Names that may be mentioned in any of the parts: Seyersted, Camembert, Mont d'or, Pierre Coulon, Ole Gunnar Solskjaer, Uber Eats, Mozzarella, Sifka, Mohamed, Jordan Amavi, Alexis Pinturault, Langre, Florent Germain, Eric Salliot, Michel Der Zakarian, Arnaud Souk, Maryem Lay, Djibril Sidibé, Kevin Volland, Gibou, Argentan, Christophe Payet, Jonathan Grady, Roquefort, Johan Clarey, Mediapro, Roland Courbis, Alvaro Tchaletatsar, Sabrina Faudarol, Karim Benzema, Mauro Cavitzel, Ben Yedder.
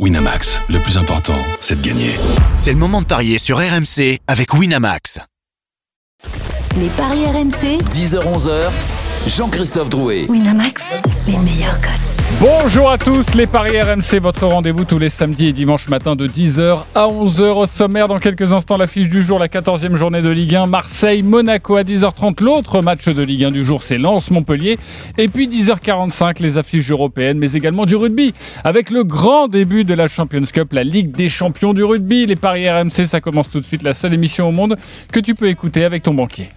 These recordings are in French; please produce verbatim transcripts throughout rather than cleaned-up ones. Winamax, le plus important, c'est de gagner. C'est le moment de parier sur R M C avec Winamax. Les paris R M C, dix heures-onze heures, Jean-Christophe Drouet. Winamax, les meilleurs codes. Bonjour à tous, les paris R M C, votre rendez-vous tous les samedis et dimanches matin de dix heures à onze heures. Au sommaire, dans quelques instants, l'affiche du jour, la quatorzième journée de Ligue un, Marseille-Monaco à dix heures trente. L'autre match de Ligue un du jour, c'est Lens-Montpellier. Et puis dix heures quarante-cinq, les affiches européennes, mais également du rugby. Avec le grand début de la Champions Cup, la Ligue des champions du rugby. Les paris R M C, ça commence tout de suite, la seule émission au monde que tu peux écouter avec ton banquier.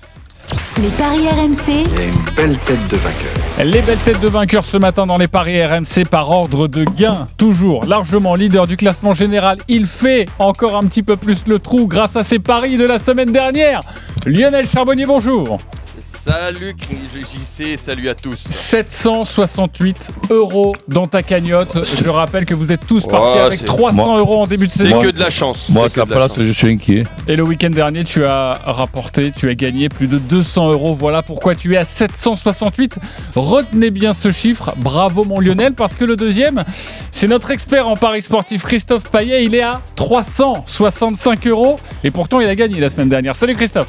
Les paris R M C. Il y a une belle tête de vainqueur. Les belles têtes de vainqueurs ce matin dans les paris R M C par ordre de gain. Toujours largement leader du classement général. Il fait encore un petit peu plus le trou grâce à ses paris de la semaine dernière. Lionel Charbonnier, bonjour. Salut J C, salut à tous. sept cent soixante-huit euros dans ta cagnotte. Je rappelle que vous êtes tous partis oh, avec trois cents euros en début de saison. C'est que de la chance. Moi, à la place, je suis inquiet. Et le week-end dernier, tu as rapporté, tu as gagné plus de deux cents euros. Voilà pourquoi tu es à sept cent soixante-huit. Retenez bien ce chiffre. Bravo, mon Lionel, parce que le deuxième, c'est notre expert en paris sportif, Christophe Payet. Il est à trois cent soixante-cinq euros. Et pourtant, il a gagné la semaine dernière. Salut Christophe.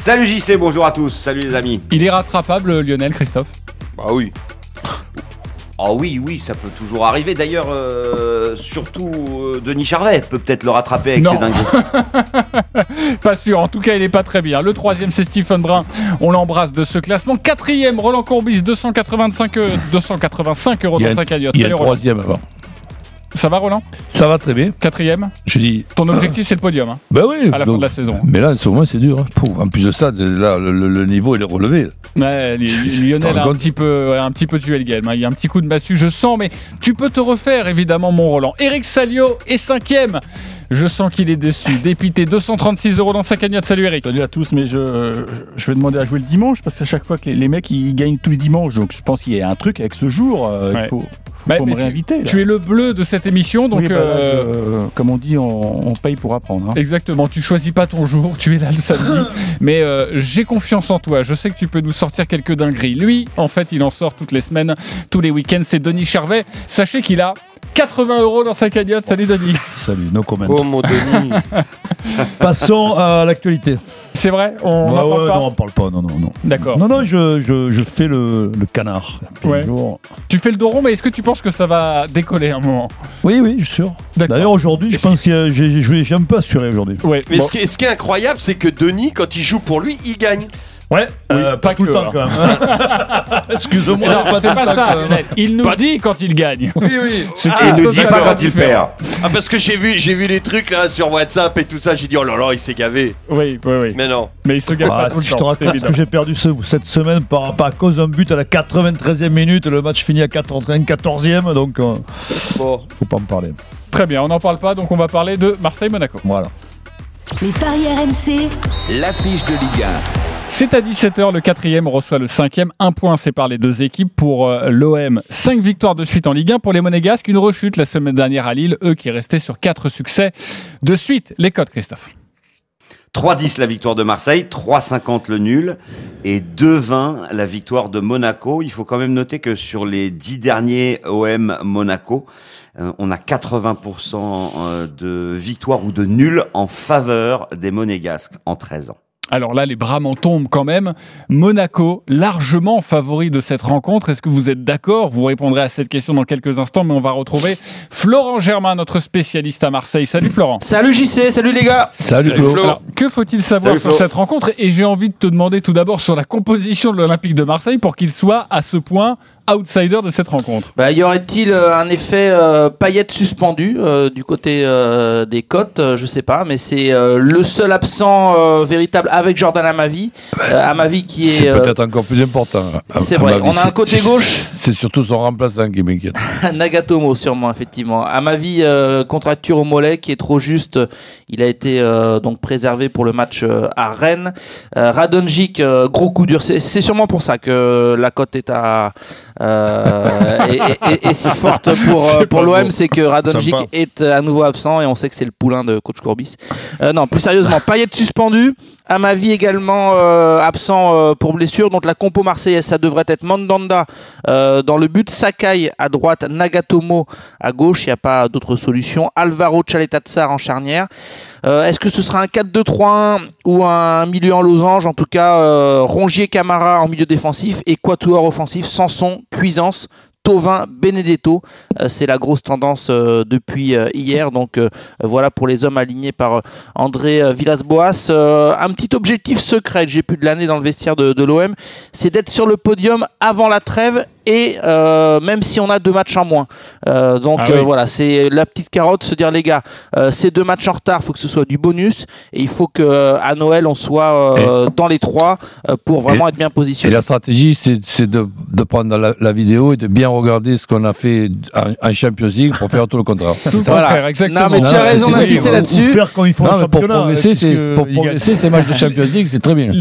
Salut J C, bonjour à tous, salut les amis. Il est rattrapable, Lionel, Christophe ? Bah oui. Ah oui, oui, ça peut toujours arriver. D'ailleurs, euh, surtout euh, Denis Charvet peut peut-être le rattraper avec non. ses dingueries. Pas sûr, en tout cas, il n'est pas très bien. Le troisième, c'est Stephen Brun, on l'embrasse de ce classement. Quatrième, Roland Courbis, deux cent quatre-vingt-cinq euros dans sa cagnotte. Il y a le troisième avant. Ça va, Roland ? Ça va très bien. Quatrième ? Je dis. Ton objectif, euh, c'est le podium. Hein, ben oui. À la donc, fin de la saison. Mais là, en ce moment, c'est dur. Hein. Pouh, en plus de ça, de, là, le, le niveau il est relevé. Ouais, Lionel a un petit peu, ouais, un petit peu tué le game. Hein. Il y a un petit coup de massue, je sens. Mais tu peux te refaire, évidemment, mon Roland. Eric Salliot est cinquième. Je sens qu'il est déçu, dépité, deux cent trente-six euros dans sa cagnotte. Salut Eric. Salut à tous, mais je, je vais demander à jouer le dimanche parce qu'à chaque fois que les, les mecs ils gagnent tous les dimanches, donc je pense qu'il y a un truc avec ce jour. Euh, ouais. Il faut, faut, bah, faut me réinviter. Tu, tu es le bleu de cette émission, donc oui, bah, euh, là, je, euh, comme on dit, on, on paye pour apprendre. Hein. Exactement. Tu choisis pas ton jour, tu es là le samedi. mais euh, j'ai confiance en toi. Je sais que tu peux nous sortir quelques dingueries. Lui, en fait, il en sort toutes les semaines, tous les week-ends. C'est Denis Charvet. Sachez qu'il a quatre-vingts euros dans sa cagnotte. Salut Denis. Salut, no comment. Oh mon Denis. Passons à l'actualité. C'est vrai, on bah, n'en parle ouais, pas. Non, on parle pas. Non, non, non. D'accord. Non, non, je, je, je fais le, le canard. Ouais. Tu fais le dos rond, mais est-ce que tu penses que ça va décoller à un moment ? Oui, oui, je suis sûr. D'accord. D'ailleurs, aujourd'hui, est-ce je pense que, que j'ai, j'ai, j'ai un peu assuré aujourd'hui. Ouais. Mais bon. ce, qui, ce qui est incroyable, c'est que Denis, quand il joue pour lui, il gagne. Ouais, oui, euh, pas, pas tout que, le temps alors. quand même. Excuse-moi, non, pas c'est pas ça. Il nous pas... dit quand il gagne. Oui, oui. Ah, il nous dit pas quand il perd. Ah, parce que j'ai vu, j'ai vu les trucs là sur WhatsApp et tout ça. J'ai dit oh là là, il s'est gavé. Oui, oui, oui. Mais non. Mais il se gave ah, pas tout le je temps. Je te raconte que j'ai perdu ce, cette semaine par, par cause d'un but à la quatre-vingt-treizième minute. Le match finit à quatre-vingt-quatorzième, donc euh, bon. Faut pas en parler. Très bien, on n'en parle pas. Donc on va parler de Marseille-Monaco. Voilà. Les paris R M C, l'affiche de Ligue un. C'est à dix-sept heures, le quatrième reçoit le cinquième. Un point sépare les deux équipes pour l'O M. Cinq victoires de suite en Ligue un pour les Monégasques. Une rechute la semaine dernière à Lille. Eux qui restaient sur quatre succès de suite. Les cotes, Christophe. trois dix la victoire de Marseille, trois cinquante le nul et deux vingt la victoire de Monaco. Il faut quand même noter que sur les dix derniers O M Monaco, on a quatre-vingts pour cent de victoire ou de nul en faveur des Monégasques en treize ans. Alors là, les bras m'en tombent quand même. Monaco, largement favori de cette rencontre. Est-ce que vous êtes d'accord ? Vous répondrez à cette question dans quelques instants, mais on va retrouver Florent Germain, notre spécialiste à Marseille. Salut Florent. Salut J C, salut les gars. Salut, salut Flo. Flo. Alors, que faut-il savoir salut sur Flo. cette rencontre ? Et j'ai envie de te demander tout d'abord sur la composition de l'Olympique de Marseille pour qu'il soit à ce point outsider de cette rencontre. Bah, y aurait-il un effet euh, paillette suspendu euh, du côté euh, des côtes euh, je sais pas, mais c'est euh, le seul absent euh, véritable avec Jordan Amavi. Euh, Amavi qui est... C'est euh, peut-être encore plus important. C'est Amavi, vrai. On a un côté gauche. C'est surtout son remplaçant qui m'inquiète. Nagatomo sûrement, effectivement. Amavi, euh, contracture au mollet qui est trop juste. Il a été euh, donc préservé pour le match euh, à Rennes. Euh, Radonjic, euh, gros coup dur. C'est, c'est sûrement pour ça que la cote est à... euh, et, et, et si forte pour, pour l'O M, c'est que Radonjic est à nouveau absent et on sait que c'est le poulain de coach Courbis. Euh, non, plus sérieusement, Payet suspendu, Amavi également euh, absent euh, pour blessure, donc la compo marseillaise, ça devrait être Mandanda euh, dans le but, Sakai à droite, Nagatomo à gauche, il n'y a pas d'autre solution, Alvaro Tchaletatsar en charnière. Euh, Est-ce que ce sera un quatre deux trois un ou un milieu en losange? En tout cas, euh, Rongier-Camara en milieu défensif et quatuor offensif, Sanson, Cuisance, Tovin, Benedetto. Euh, c'est la grosse tendance euh, depuis euh, hier. Donc euh, voilà pour les hommes alignés par euh, André euh, Villas-Boas. Euh, un petit objectif secret que j'ai pu de l'année dans le vestiaire de, de l'O M, c'est d'être sur le podium avant la trêve. Et euh, même si on a deux matchs en moins. Euh, donc ah oui. euh, voilà, c'est la petite carotte, se dire les gars, euh, ces deux matchs en retard, il faut que ce soit du bonus. Et il faut qu'à Noël, on soit euh, dans les trois euh, pour vraiment et, être bien positionné. Et la stratégie, c'est de, de prendre la, la vidéo et de bien regarder ce qu'on a fait en Champions League pour faire tout le contraire. Tout voilà. Contraire, exactement. Non, mais tu as raison d'insister là-dessus. Pour progresser, ces matchs de Champions League, c'est très bien.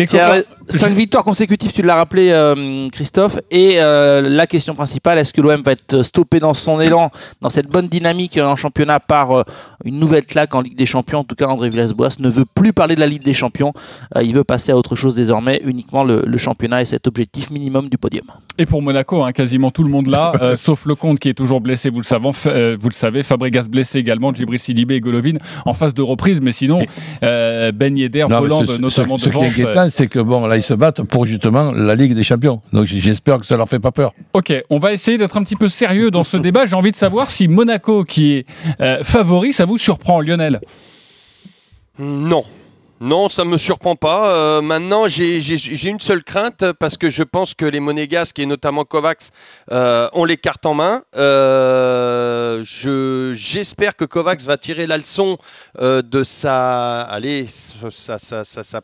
Cinq victoires consécutives, tu l'as rappelé, euh, Christophe. Et euh, la question principale, est-ce que l'O M va être stoppé dans son élan, dans cette bonne dynamique en championnat par une nouvelle claque en Ligue des Champions? En tout cas, André Villas-Boas ne veut plus parler de la Ligue des Champions. Il veut passer à autre chose désormais, uniquement le, le championnat et cet objectif minimum du podium. Et pour Monaco, hein, quasiment tout le monde là, euh, sauf Lecomte qui est toujours blessé, vous le savez, euh, vous le savez Fabregas blessé également, Djibril Sidibé et Golovin en phase de reprise, mais sinon euh, Ben Yedder, Roland notamment devant. Ce qui est inquiétant, c'est que bon, là ils se battent pour justement la Ligue des Champions. Donc j'espère que ça leur fait pas peur. Ok, on va essayer d'être un petit peu sérieux dans ce débat. J'ai envie de savoir si Monaco, qui est euh, favori, ça vous surprend, Lionel? Non. Non, ça ne me surprend pas. Euh, maintenant, j'ai une seule crainte parce que je pense que les Monégasques et notamment Kovač euh, ont les cartes en main. Euh, je, j'espère que Kovač va tirer la leçon euh, de sa... Allez, sa... sa, sa, sa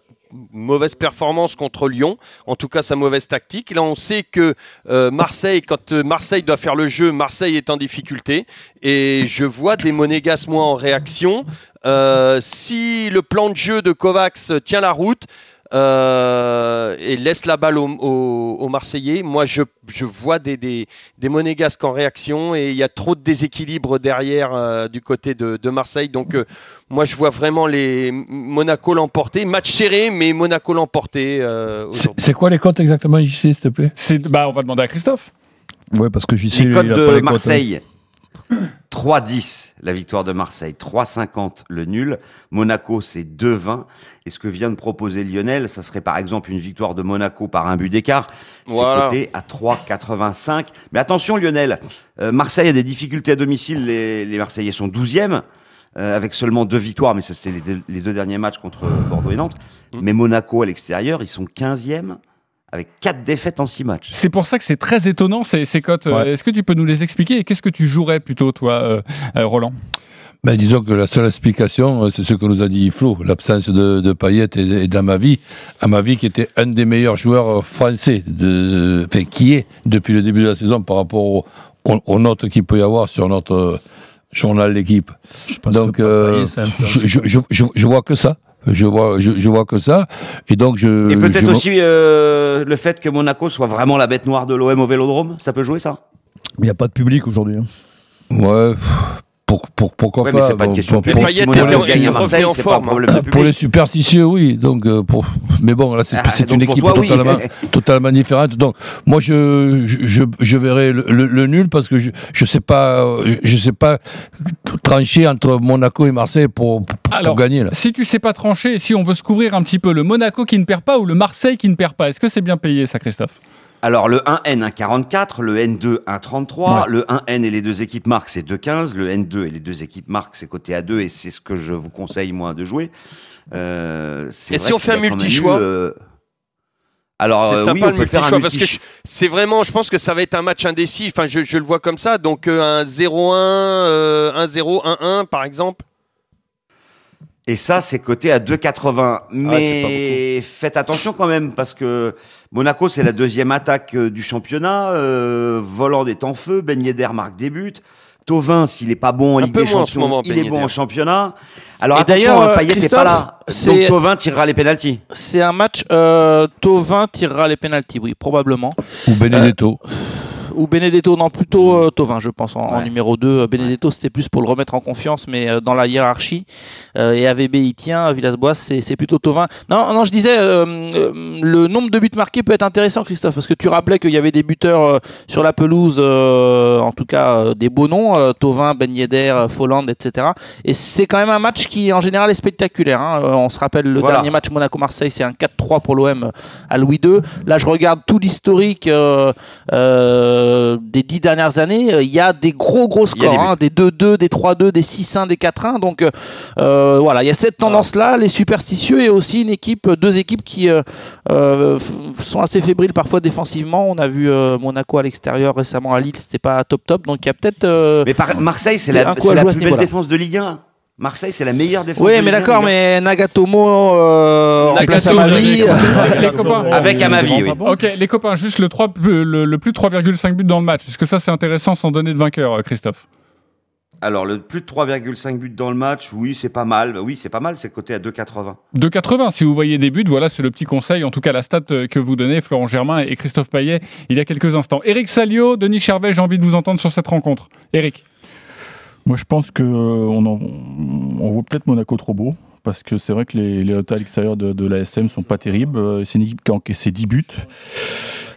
mauvaise performance contre Lyon, en tout cas sa mauvaise tactique. Là, on sait que euh, Marseille, quand Marseille doit faire le jeu, Marseille est en difficulté. Et je vois des Monégas moins en réaction. Euh, si le plan de jeu de Kovač tient la route euh, et laisse la balle aux au, au Marseillais, moi, je, je vois des, des, des Monégasques en réaction et il y a trop de déséquilibre derrière euh, du côté de, de Marseille. Donc, euh, moi, je vois vraiment les Monaco l'emporter. Match serré, mais Monaco l'emporter. Euh, c'est quoi les cotes exactement, J C, s'il te plaît? Bah, on va demander à Christophe. Oui, parce que J C, les cotes de les Marseille. Côtes, hein. trois dix, la victoire de Marseille. trois cinquante, le nul. Monaco, c'est deux vingt. Et ce que vient de proposer Lionel, ça serait par exemple une victoire de Monaco par un but d'écart. Voilà. C'est coté à trois quatre-vingt-cinq. Mais attention, Lionel, euh, Marseille a des difficultés à domicile. Les, les Marseillais sont douzième. Euh, avec seulement deux victoires, mais ça c'était les deux, les deux derniers matchs contre Bordeaux et Nantes. Mmh. Mais Monaco à l'extérieur, ils sont quinzième avec quatre défaites en six matchs. C'est pour ça que c'est très étonnant ces, ces cotes. Ouais. Est-ce que tu peux nous les expliquer et qu'est-ce que tu jouerais plutôt toi, euh, euh, Roland? Ben, disons que la seule explication, c'est ce que nous a dit Flo, l'absence de, de Payet et d'Amavi. Amavi qui était un des meilleurs joueurs français, de, enfin qui est depuis le début de la saison par rapport aux, aux notes qu'il peut y avoir sur notre journal d'équipe. Donc, euh, je, je, je, je vois que ça. Je vois, je, je vois que ça. Et donc, je. Et peut-être aussi euh, le fait que Monaco soit vraiment la bête noire de l'O M au Vélodrome. Ça peut jouer, ça? Il n'y a pas de public aujourd'hui. Hein. Ouais. Pour, pour, pourquoi ouais, pas? Mais c'est pas une question de public. Si Monaco gagne à Marseille, c'est pas un problème de public. Pour les superstitieux, oui. Donc, pour... Mais bon, là, c'est ah, une équipe toi, totalement, oui. totalement différente. Donc, moi, je, je, je verrai le, le, le nul parce que je je sais pas, je sais pas trancher entre Monaco et Marseille pour, pour, pour Alors, gagner. Là. Si tu sais pas trancher, si on veut se couvrir un petit peu, le Monaco qui ne perd pas ou le Marseille qui ne perd pas, est-ce que c'est bien payé, ça, Christophe? Alors, le un N, un quarante-quatre, le N deux, un trente-trois, ouais. Le un N et les deux équipes marques, c'est deux quinze, le N deux et les deux équipes marques, c'est côté A deux, et c'est ce que je vous conseille, moi, de jouer. Euh, et si on fait un multi-choix euh... Alors, c'est euh, sympa oui, le multi-choix, parce que c'est vraiment, je pense que ça va être un match indécis, enfin, je, je le vois comme ça, donc euh, un zéro un, euh, un zéro, un un, par exemple. Et ça, c'est coté à deux quatre-vingts. Mais ah, faites attention quand même, parce que Monaco, c'est la deuxième attaque du championnat. Euh, Voland est en feu, Ben Yedder marque des buts. Tovin, s'il n'est pas bon en Ligue des Champions, moment, il est bon en championnat. Alors et attention, Payet n'est pas là. Donc Tovin tirera les pénaltys. C'est un match, euh, Tovin tirera les pénaltys, oui, probablement. Ou Benedetto. Euh... ou Benedetto, non, plutôt euh, Thauvin, je pense, en, ouais. en numéro deux. Benedetto, ouais. c'était plus pour le remettre en confiance, mais euh, dans la hiérarchie. Euh, et A V B, il tient. Villas-Boas, c'est, c'est plutôt Thauvin. Non, non, je disais, euh, euh, le nombre de buts marqués peut être intéressant, Christophe, parce que tu rappelais qu'il y avait des buteurs euh, sur la pelouse, euh, en tout cas euh, des beaux noms, euh, Thauvin, Ben Yedder, Folland, et cetera. Et c'est quand même un match qui, en général, est spectaculaire. Hein. Euh, on se rappelle le voilà. dernier match Monaco-Marseille, c'est un quatre trois pour l'O M à Louis deux. Là, je regarde tout l'historique euh, euh, des dix dernières années. Il y a des gros, gros scores. Des, hein, des deux deux, des trois deux, des six un, des quatre un. Donc, euh, voilà, il y a cette tendance-là, les superstitieux, et aussi une équipe, deux équipes qui euh, euh, sont assez fébriles parfois défensivement. On a vu euh, Monaco à l'extérieur récemment à Lille, c'était pas top-top. Donc, il y a peut-être... Euh, Mais par Marseille, c'est la, c'est la plus belle défense de Ligue un. Marseille, c'est la meilleure défense. Oui, mais d'accord, mais Nagatomo euh, en place Amavi. Avec Amavi, oui. Ok, les copains, juste le, trois, le, le plus de trois virgule cinq buts dans le match. Est-ce que ça, c'est intéressant sans donner de vainqueur, Christophe ? Alors, le plus de trois virgule cinq buts dans le match, oui, c'est pas mal. Oui, c'est pas mal, c'est coté à deux virgule quatre-vingts. deux virgule quatre-vingts, si vous voyez des buts, voilà, c'est le petit conseil, en tout cas la stat que vous donnez, Florent Germain et Christophe Payet, il y a quelques instants. Eric Salliot, Denis Charvet, j'ai envie de vous entendre sur cette rencontre. Eric ? Moi, je pense qu'on on voit peut-être Monaco trop beau, parce que c'est vrai que les, les résultats à l'extérieur de, de l'A S M ne sont pas terribles. C'est une équipe qui a encaissé dix buts.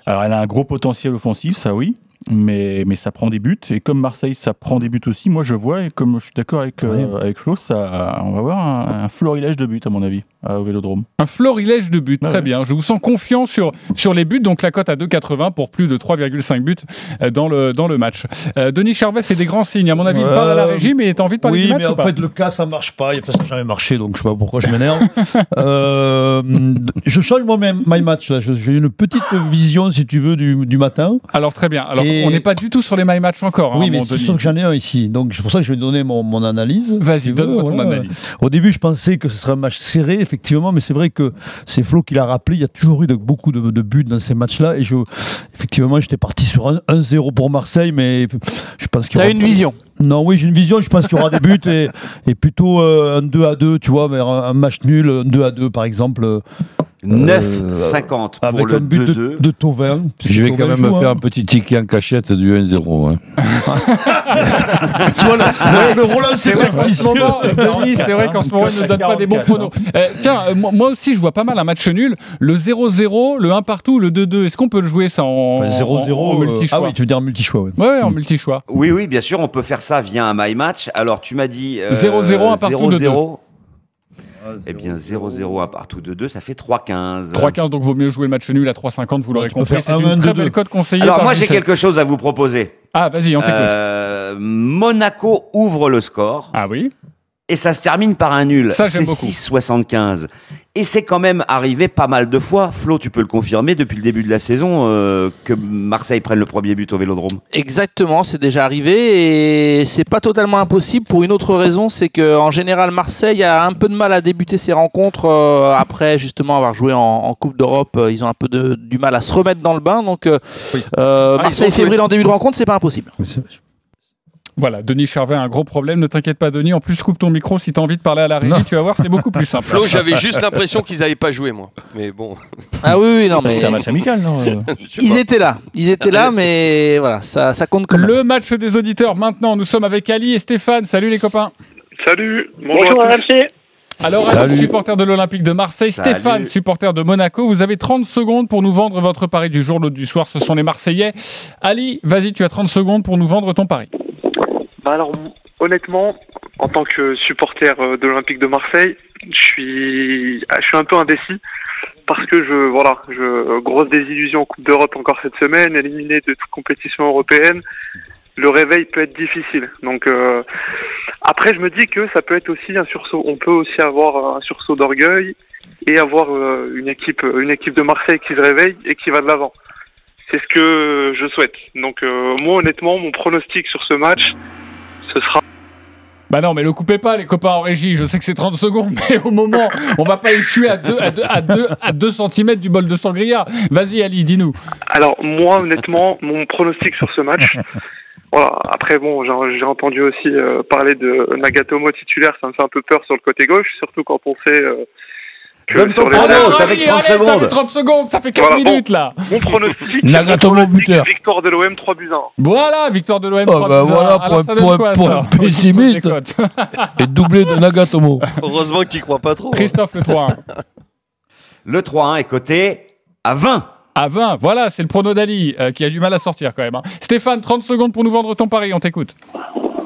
Alors, elle a un gros potentiel offensif, ça oui, mais, mais ça prend des buts. Et comme Marseille, ça prend des buts aussi, moi je vois, et comme je suis d'accord avec, ouais. euh, avec Flo, ça, on va avoir un, un florilège de buts, à mon avis, au Vélodrome. Un florilège de buts, ah, très ouais. bien. Je vous sens confiant sur, sur les buts, donc la cote à deux virgule quatre-vingts pour plus de trois virgule cinq buts dans le, dans le match. Euh, Denis Charvet fait des grands signes, à mon avis, il euh... parle à la régie, mais t'as envie de parler oui, du match. Oui, mais en fait, le cas, ça marche pas, il n'a jamais marché, donc je sais pas pourquoi je m'énerve. euh, je change moi-même my match, là. J'ai une petite vision, si tu veux, du, du matin. Alors très bien. Alors, et... on n'est pas du tout sur les my match encore. Oui, hein, mais sauf que j'en ai un ici, donc c'est pour ça que je vais donner mon, mon analyse. Vas-y, si donne-moi voilà. ton analyse. Au début, je pensais que ce serait un match serré, effectivement, mais c'est vrai que c'est Flo qui l'a rappelé, il y a toujours eu de, beaucoup de, de buts dans ces matchs-là, et je, effectivement, j'étais parti sur un un zéro pour Marseille, mais je pense qu'il y aura... T'as une vision ? Non, oui, j'ai une vision, je pense qu'il y aura des buts, et, et plutôt euh, un deux à deux, tu vois, vers un, un match nul, un deux à deux, par exemple... Euh, neuf cinquante euh, pour le deux deux. De, de Thauvin. Je vais Thauvin quand même me faire un petit ticket en cachette du un zéro. Hein. voilà, le Roland, c'est vrai qu'en ce moment, Denis, c'est vrai qu'en ce moment, il ne donne pas des bons pronos. Euh, tiens, euh, moi aussi, je vois pas mal un match nul. Le zéro zéro, le un partout, le deux deux. Est-ce qu'on peut le jouer ça en zéro zéro enfin, multi-choix? Ah oui, tu veux dire en multi-choix. Oui, ouais, en multi-choix. Oui, oui, bien sûr, on peut faire ça via un my match. Alors, tu m'as dit zéro zéro, un partout, deux deux. Eh bien, zéro zéro, un partout, deux deux, ça fait trois quinze. trois quinze, donc vaut mieux jouer le match nul à trois cinquante, vous l'aurez compris. C'est une très belle cote conseillée. Alors, moi, j'ai quelque chose à vous proposer. Ah, vas-y, on t'écoute. Euh, Monaco ouvre le score. Ah oui. Et ça se termine par un nul. Ça, j'aime beaucoup. C'est six soixante-quinze. Et c'est quand même arrivé pas mal de fois, Flo, tu peux le confirmer, depuis le début de la saison, euh, que Marseille prenne le premier but au Vélodrome. Exactement, c'est déjà arrivé et c'est pas totalement impossible pour une autre raison, c'est qu'en général Marseille a un peu de mal à débuter ses rencontres euh, après justement avoir joué en, en Coupe d'Europe, euh, ils ont un peu de, du mal à se remettre dans le bain, donc euh, oui. euh, ah, Marseille fébrile en début de rencontre, c'est pas impossible. Oui, c'est... Voilà, Denis Charvet a un gros problème, ne t'inquiète pas Denis, en plus coupe ton micro si t'as envie de parler à la régie, tu vas voir, c'est beaucoup plus simple. Flo, j'avais juste l'impression qu'ils n'avaient pas joué, moi, mais bon... Ah oui, oui, non, mais... C'était un match amical, non Ils étaient là, ils étaient là, mais voilà, ça, ça compte quand même. Le match des auditeurs, maintenant, nous sommes avec Ali et Stéphane, salut les copains. Salut, bonjour R M C. Alors, Ali, supporter de l'Olympique de Marseille, Salut. Stéphane, supporter de Monaco, vous avez trente secondes pour nous vendre votre pari du jour, l'autre du soir, ce sont les Marseillais. Ali, vas-y, tu as trente secondes pour nous vendre ton pari. Bah alors honnêtement, en tant que supporter de l'Olympique de Marseille, je suis je suis un peu indécis parce que je voilà, je grosse désillusion en Coupe d'Europe encore cette semaine, éliminé de toute compétition européenne, le réveil peut être difficile. Donc euh, après je me dis que ça peut être aussi un sursaut, on peut aussi avoir un sursaut d'orgueil et avoir euh, une équipe une équipe de Marseille qui se réveille et qui va de l'avant. C'est ce que je souhaite. Donc euh, moi honnêtement, mon pronostic sur ce match, ce sera... Bah non, mais le coupez pas les copains en régie, je sais que c'est trente secondes, mais au moment, on va pas échouer à deux à deux à deux à deux centimètres du bol de sangria. Vas-y Ali, dis-nous. Alors moi honnêtement, mon pronostic sur ce match... Voilà. Après bon, j'ai entendu aussi euh, parler de Nagatomo titulaire, ça me fait un peu peur sur le côté gauche, surtout quand on sait... Euh, Donne ton prono, t'avais trente secondes. trente secondes, ça fait quatre minutes là. Mon pronostic, victoire de l'O M trois buts à un. Voilà, victoire de l'O M trois buts à un. Pour un pessimiste, et doublé de Nagatomo. Heureusement que tu n'y crois pas trop. Christophe, le trois un. Le trois un est coté à vingt. À vingt, voilà, c'est le prono d'Ali euh, qui a du mal à sortir quand même. Hein. Stéphane, trente secondes pour nous vendre ton pari, on t'écoute.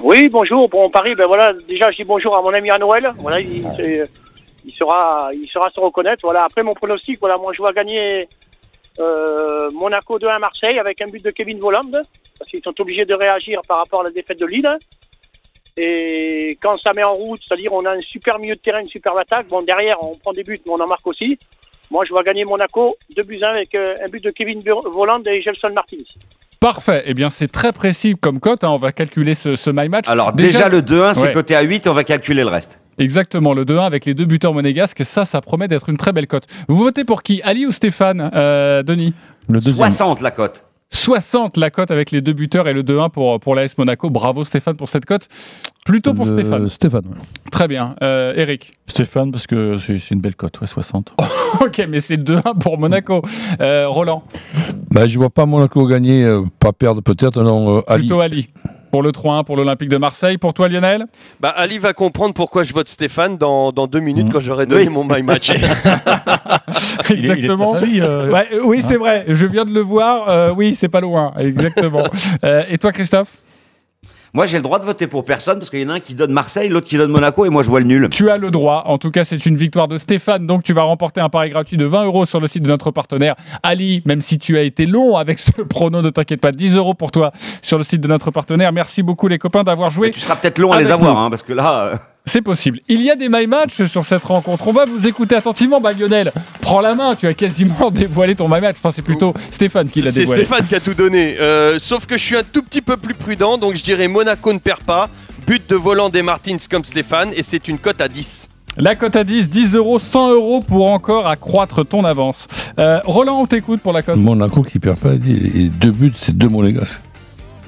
Oui, bonjour, bon pari, ben voilà, déjà je dis bonjour à mon ami à Noël, voilà, il, euh, il sera il sera se reconnaître, voilà, après mon pronostic, voilà, moi je vois gagner euh, Monaco deux un à Marseille avec un but de Kevin Volland, parce qu'ils sont obligés de réagir par rapport à la défaite de Lille, et quand ça met en route, c'est-à-dire on a un super milieu de terrain, une super attaque, bon derrière on prend des buts, mais on en marque aussi. Moi, je vais gagner Monaco deux buts à un avec euh, un but de Kevin Volland et Gelson Martins. Parfait. Eh bien, c'est très précis comme cote. Hein. On va calculer ce, ce my match. Alors, déjà, déjà le deux un, c'est ouais. coté à huit. On va calculer le reste. Exactement. Le deux un avec les deux buteurs monégasques. Ça, ça promet d'être une très belle cote. Vous votez pour qui, Ali ou Stéphane, euh, Denis? Le soixante, la cote. soixante, la cote avec les deux buteurs et le deux un pour, pour l'A S Monaco. Bravo, Stéphane, pour cette cote. Plutôt pour le Stéphane. Stéphane. Ouais. Très bien. Euh, Eric. Stéphane, parce que c'est, c'est une belle cote, ouais, soixante. Ok, mais c'est deux un pour Monaco. Euh, Roland. Bah, je ne vois pas Monaco gagner, euh, pas perdre peut-être, non, euh, Ali. Plutôt Ali. Pour le trois un, pour l'Olympique de Marseille. Pour toi, Lionel? Bah, Ali va comprendre pourquoi je vote Stéphane dans, dans deux minutes mmh. quand j'aurai donné oui. mon my match. Exactement. Il est, il est euh... ouais, oui, hein. c'est vrai. Je viens de le voir. Euh, oui, c'est pas loin. Exactement. euh, et toi, Christophe? Moi, j'ai le droit de voter pour personne parce qu'il y en a un qui donne Marseille, l'autre qui donne Monaco et moi, je vois le nul. Tu as le droit. En tout cas, c'est une victoire de Stéphane. Donc, tu vas remporter un pari gratuit de vingt euros sur le site de notre partenaire Ali, même si tu as été long avec ce prono, ne t'inquiète pas. dix euros pour toi sur le site de notre partenaire. Merci beaucoup, les copains, d'avoir joué. Mais tu seras peut-être long à les avoir hein, parce que là... Euh... C'est possible. Il y a des my match sur cette rencontre. On va vous écouter attentivement. Bah, Lionel, prends la main. Tu as quasiment dévoilé ton my match. Enfin, c'est plutôt Stéphane qui l'a dévoilé. C'est Stéphane qui a tout donné. Euh, sauf que je suis un tout petit peu plus prudent. Donc, je dirais Monaco ne perd pas. But de Volland et Martins comme Stéphane. Et c'est une cote à dix. La cote à dix, dix euros, cent euros pour encore accroître ton avance. Euh, Roland, on t'écoute pour la cote. Monaco qui perd pas. Et deux buts, c'est deux monégasques.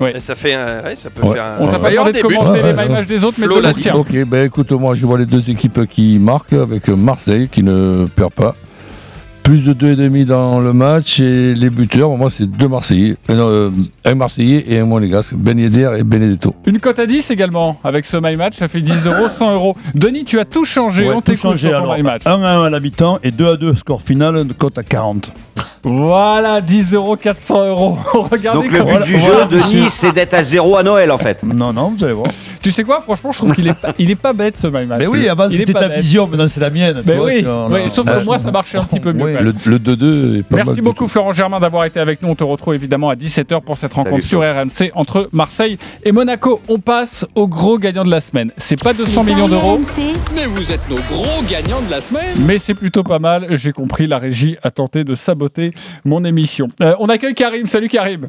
Ouais. Ça fait un, ouais, ça peut ouais. faire un... On n'a pas regardé de commenter ah, les ouais, matchs des autres, Flo mais de tiens. Ok, ben bah, écoute, moi je vois les deux équipes qui marquent avec Marseille qui ne perd pas. Plus de deux virgule cinq dans le match et les buteurs, moi c'est deux Marseillais. Euh, un Marseillais et un Monégasque, Ben Yedder et Benedetto. Une cote à dix également avec ce my match, ça fait dix euros, cent euros. Denis, tu as tout changé, ouais, on t'écoute sur ton my match. un à un à l'habitant et deux à deux, score final, de cote à quarante. Voilà, dix euros, quatre cents euros. Regardez. Donc le but voilà, du jeu, voilà, Denis, c'est d'être à zéro à Noël en fait. Non, non, vous allez voir. Tu sais quoi, franchement, je trouve qu'il est pas, il est pas bête ce my match. Mais oui, avant c'était ta vision, maintenant c'est la mienne. Mais oui, vois, oui, oui, sauf que moi ça marchait un petit peu mieux. Ouais, le, le deux deux est pas Merci mal beaucoup Florent Germain d'avoir été avec nous. On te retrouve évidemment à dix-sept heures pour cette rencontre Salut, sur R M C entre Marseille et Monaco. On passe aux gros gagnants de la semaine. C'est pas deux cents millions d'euros. Mais vous êtes nos gros gagnants de la semaine. Mais c'est plutôt pas mal. J'ai compris, la régie a tenté de saboter mon émission. Euh, on accueille Karim. Salut Karim.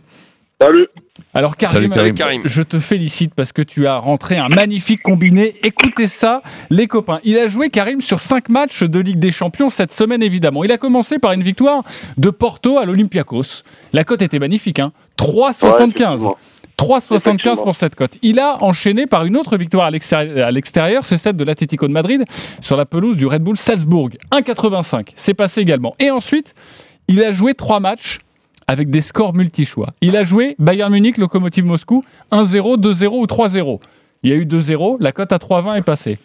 Salut. Alors Karim, Salut, Karim. Karim, je te félicite parce que tu as rentré un magnifique combiné. Écoutez ça, les copains. Il a joué, Karim, sur cinq matchs de Ligue des Champions cette semaine, évidemment. Il a commencé par une victoire de Porto à l'Olympiakos. La cote était magnifique, hein, trois virgule soixante-quinze. Ouais, trois virgule soixante-quinze pour cette cote. Il a enchaîné par une autre victoire à l'extérieur, à l'extérieur, c'est celle de l'Atlético de Madrid sur la pelouse du Red Bull Salzbourg. un virgule quatre-vingt-cinq, c'est passé également. Et ensuite, il a joué trois matchs avec des scores multi-choix. Il a joué Bayern Munich, Lokomotiv Moscou, un zéro, deux zéro ou trois zéro. Il y a eu deux zéro, la cote à trois vingt est passée.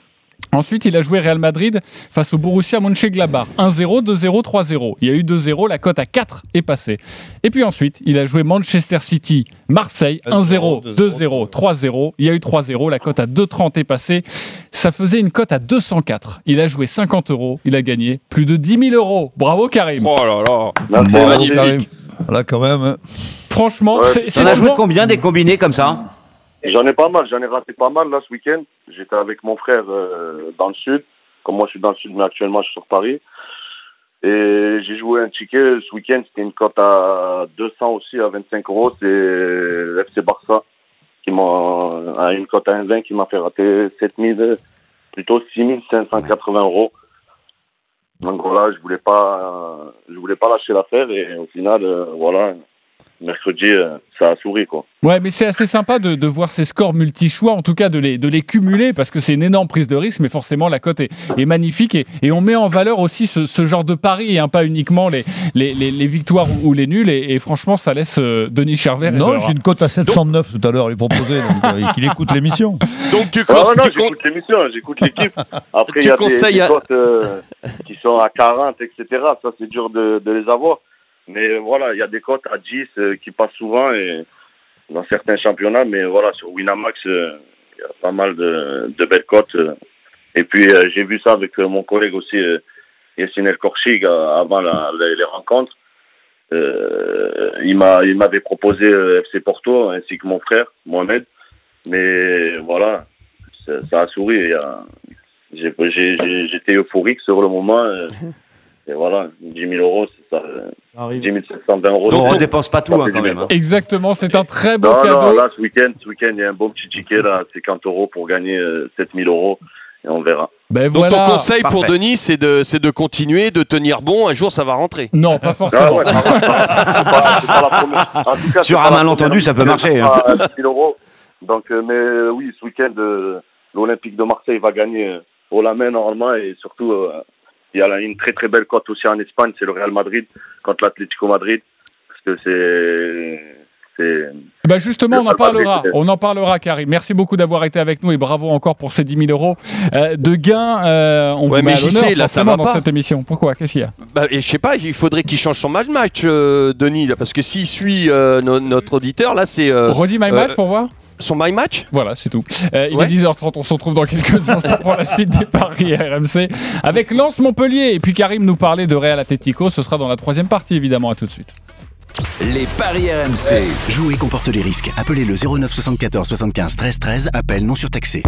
Ensuite, il a joué Real Madrid face au Borussia Mönchengladbach, un zéro, deux zéro, trois zéro. Il y a eu deux zéro, la cote à quatre est passée. Et puis ensuite, il a joué Manchester City, Marseille, un zéro, deux zéro, trois zéro. Il y a eu trois zéro, la cote à deux trente est passée. Ça faisait une cote à deux cent quatre. Il a joué cinquante euros, il a gagné plus de dix mille euros. Bravo Karim. Oh là là, là c'est bon, magnifique. Karim. Là quand même. Franchement, ouais. c'est, c'est On a joué combien des combinés comme ça? J'en ai pas mal, j'en ai raté pas mal là ce week-end. J'étais avec mon frère euh, dans le sud. Comme moi je suis dans le sud, mais actuellement je suis sur Paris. Et j'ai joué un ticket ce week-end, c'était une cote à deux cents aussi, à vingt-cinq euros. C'est l'F C Barça qui m'a à une cote à un virgule vingt qui m'a fait rater sept mille, plutôt six mille cinq cent quatre-vingts euros. Donc voilà, je voulais pas, je voulais pas lâcher l'affaire et au final, euh, voilà, mercredi, euh, ça a souri, quoi. Ouais, mais c'est assez sympa de, de voir ces scores multi-choix, en tout cas de les, de les cumuler, parce que c'est une énorme prise de risque, mais forcément la cote est, est magnifique, et, et on met en valeur aussi ce, ce genre de pari, hein, pas uniquement les, les, les, les victoires ou les nuls, et, et franchement ça laisse euh, Denis Charvet. Non, j'ai une cote à sept cent neuf tout à l'heure à lui proposer, donc euh, qu'il écoute l'émission. Donc tu conseilles... Ah, non, non, j'écoute l'émission, j'écoute l'équipe. Après il y a des, des à... cotes euh, qui sont à quarante, et cetera. Ça c'est dur de, de les avoir. Mais voilà, il y a des cotes à dix euh, qui passent souvent et dans certains championnats. Mais voilà, sur Winamax, il euh, y a pas mal de, de belles cotes. Euh. Et puis, euh, j'ai vu ça avec euh, mon collègue aussi, euh, Yassine Elkhorchig, euh, avant la, la, les rencontres. Euh, il, m'a, il m'avait proposé euh, F C Porto, ainsi que mon frère, Mohamed. Mais voilà, ça a souri. Et, euh, j'ai, j'ai, j'ai, j'étais euphorique sur le moment. Euh, Et voilà, dix mille euros, c'est ça. dix mille sept cent vingt euros. Donc on ne dépense pas tout hein, quand même. Hein. Exactement, c'est un très bon non, cadeau. Non, là, ce week-end, ce week-end, il y a un beau petit ticket, là, cinquante euros pour gagner euh, sept mille euros. Et on verra. Ben donc voilà. Ton conseil parfait. Pour Denis, c'est de, c'est de continuer, de tenir bon. Un jour, ça va rentrer. Non, pas forcément. Sur un malentendu, ça peut marcher. Hein. mille euros. Donc, euh, mais oui, ce week-end, euh, l'Olympique de Marseille va gagner euh, au Lamé normalement et surtout... Euh, il y a une très très belle cote aussi en Espagne, c'est le Real Madrid contre l'Atlético Madrid. Parce que c'est... c'est bah justement, on en parlera. On en parlera, Karim. Merci beaucoup d'avoir été avec nous et bravo encore pour ces dix mille euros euh, de gains. Euh, on ouais, vous met à l'honneur là, ça va dans pas. Cette émission. Pourquoi ? Qu'est-ce qu'il y a ? Bah, et je sais pas, il faudrait qu'il change son match, euh, Denis, là, parce que s'il suit euh, no, notre auditeur, là c'est... Euh, Redis my euh, match pour voir ? Son My Match ? Voilà, c'est tout. Euh, il ouais. est dix heures trente, on se retrouve dans quelques instants pour la suite des paris R M C avec Lens Montpellier. Et puis Karim nous parlait de Real Atlético, ce sera dans la troisième partie évidemment, à tout de suite. Les paris R M C. Ouais. Jouer comporte les risques. Appelez le zéro neuf soixante-quatorze soixante-quinze treize treize, appel non surtaxé.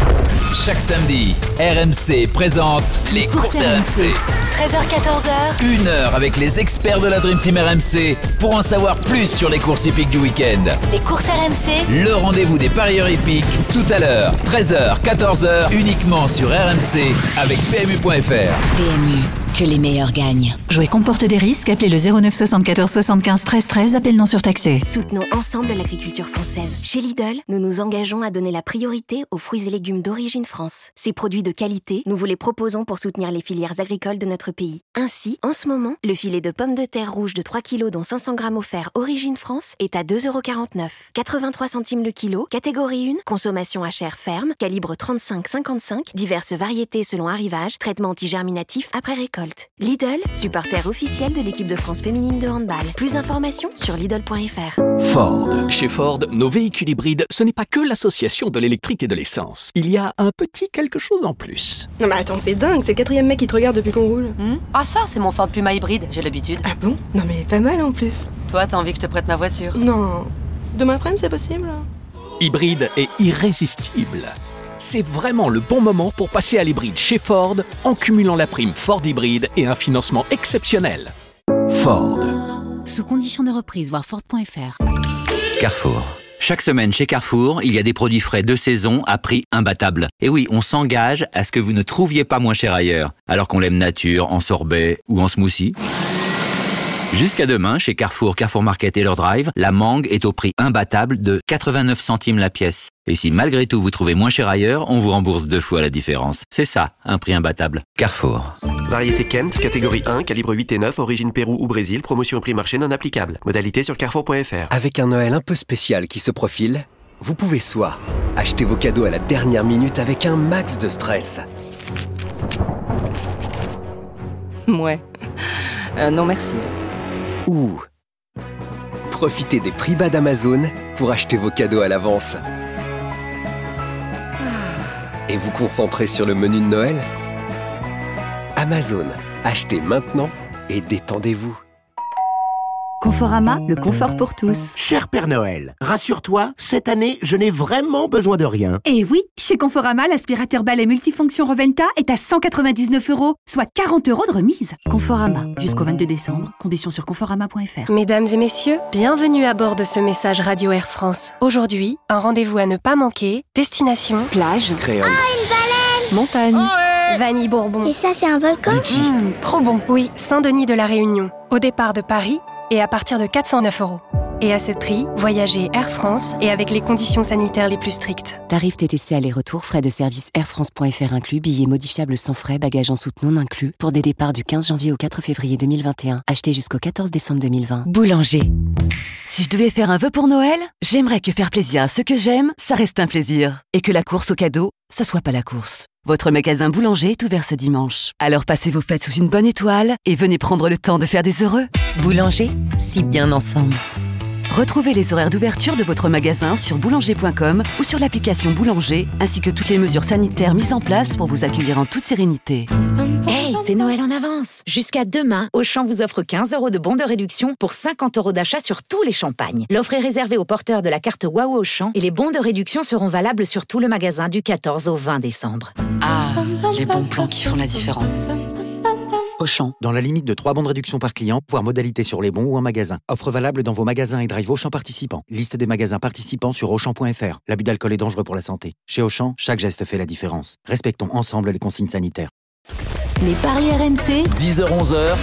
Chaque samedi, R M C présente les courses R M C. treize heures quatorze heures. Une heure avec les experts de la Dream Team R M C pour en savoir plus sur les courses hippiques du week-end. Les courses R M C. Le rendez-vous des parieurs hippiques tout à l'heure. treize heures quatorze heures uniquement sur R M C avec P M U point F R. P M U. Que les meilleurs gagnent. Jouer comporte des risques. Appelez le zéro neuf soixante-quatorze soixante-quinze treize treize, appel non surtaxé. Soutenons ensemble l'agriculture française. Chez Lidl, nous nous engageons à donner la priorité aux fruits et légumes d'origine France. Ces produits de qualité, nous vous les proposons pour soutenir les filières agricoles de notre pays. Ainsi, en ce moment, le filet de pommes de terre rouges de trois kilos dont cinq cents grammes offerts origine France est à deux euros quarante-neuf. quatre-vingt-trois centimes le kilo, catégorie un, consommation à chair ferme, calibre trente-cinq cinquante-cinq, diverses variétés selon arrivage, traitement anti-germinatif après récolte. Lidl, supporter officiel de l'équipe de France féminine de handball. Plus d'informations sur Lidl point F R. Ford. Chez Ford, nos véhicules hybrides, ce n'est pas que l'association de l'électrique et de l'essence. Il y a un petit quelque chose en plus. Non mais attends, c'est dingue, c'est le quatrième mec qui te regarde depuis qu'on roule. Mmh. Ah ça, c'est mon Ford Puma hybride, j'ai l'habitude. Ah bon ? Non mais pas mal en plus. Toi, t'as envie que je te prête ma voiture ? Non. Demain après-midi, c'est possible ? Hybride et irrésistible. C'est vraiment le bon moment pour passer à l'hybride chez Ford en cumulant la prime Ford Hybride et un financement exceptionnel. Ford. Sous conditions de reprise, voir Ford point F R. Carrefour. Chaque semaine chez Carrefour, il y a des produits frais de saison à prix imbattable. Et oui, on s'engage à ce que vous ne trouviez pas moins cher ailleurs, alors qu'on l'aime nature, en sorbet ou en smoothie. Jusqu'à demain, chez Carrefour, Carrefour Market et leur drive, la mangue est au prix imbattable de quatre-vingt-neuf centimes la pièce. Et si malgré tout vous trouvez moins cher ailleurs, on vous rembourse deux fois la différence. C'est ça, un prix imbattable. Carrefour. Variété Kent, catégorie un, calibre huit et neuf, origine Pérou ou Brésil, promotion prix marché non applicable. Modalité sur carrefour point F R. Avec un Noël un peu spécial qui se profile, vous pouvez soit acheter vos cadeaux à la dernière minute avec un max de stress. Mouais. Euh, non merci. Ou profitez des prix bas d'Amazon pour acheter vos cadeaux à l'avance et vous concentrer sur le menu de Noël. Amazon, achetez maintenant et détendez-vous. Conforama, le confort pour tous. Cher Père Noël, rassure-toi, cette année, je n'ai vraiment besoin de rien. Eh oui, chez Conforama, l'aspirateur balai multifonction Reventa est à cent quatre-vingt-dix-neuf euros, soit quarante euros de remise. Conforama, jusqu'au vingt-deux décembre, conditions sur conforama point F R. Mesdames et messieurs, bienvenue à bord de ce message Radio Air France. Aujourd'hui, un rendez-vous à ne pas manquer, destination, plage, créole, oh, une baleine, montagne, oh, hey Vanille Bourbon. Et ça, c'est un volcan ? mmh, Trop bon. Oui, Saint-Denis de la Réunion, au départ de Paris, et à partir de quatre cent neuf euros. Et à ce prix, voyager Air France et avec les conditions sanitaires les plus strictes. Tarif T T C aller-retour, frais de service air france point f r inclus, billets modifiables sans frais, bagages en soute non inclus, pour des départs du quinze janvier au quatre février deux mille vingt et un. Achetés jusqu'au quatorze décembre deux mille vingt. Boulanger. Si je devais faire un vœu pour Noël, j'aimerais que faire plaisir à ceux que j'aime, ça reste un plaisir. Et que la course aux cadeaux, ça soit pas la course. Votre magasin Boulanger est ouvert ce dimanche. Alors passez vos fêtes sous une bonne étoile et venez prendre le temps de faire des heureux. Boulanger, si bien ensemble. Retrouvez les horaires d'ouverture de votre magasin sur boulanger point com ou sur l'application Boulanger, ainsi que toutes les mesures sanitaires mises en place pour vous accueillir en toute sérénité. Hey, c'est Noël en avance. Jusqu'à demain, Auchan vous offre quinze euros de bons de réduction pour cinquante euros d'achat sur tous les champagnes. L'offre est réservée aux porteurs de la carte Waouh Auchan et les bons de réduction seront valables sur tout le magasin du quatorze au vingt décembre. Ah, les bons plans qui font la différence. Auchan. Dans la limite de trois bons de réduction par client, voire modalité sur les bons ou en magasin. Offre valable dans vos magasins et drive Auchan participants. Liste des magasins participants sur auchan point f r. L'abus d'alcool est dangereux pour la santé. Chez Auchan, chaque geste fait la différence. Respectons ensemble les consignes sanitaires. Les paris R M C, dix heures-onze heures,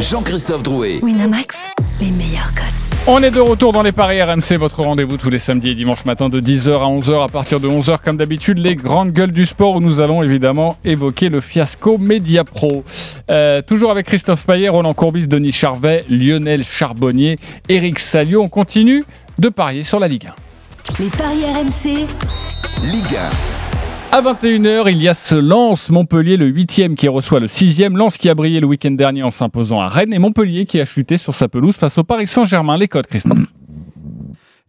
Jean-Christophe Drouet. Winamax, les meilleurs codes. On est de retour dans les paris R M C, votre rendez-vous tous les samedis et dimanches matin de dix heures à onze heures. À partir de onze heures, comme d'habitude, les grandes gueules du sport où nous allons évidemment évoquer le fiasco Mediapro. Euh, toujours avec Christophe Payet, Roland Courbis, Denis Charvet, Lionel Charbonnier, Eric Salliot. On continue de parier sur la Ligue un. Les paris R M C, Ligue un. À vingt et une heures, il y a ce Lens Montpellier, le huitième qui reçoit le sixième. Lens qui a brillé le week-end dernier en s'imposant à Rennes et Montpellier qui a chuté sur sa pelouse face au Paris Saint-Germain. Les codes, Christophe.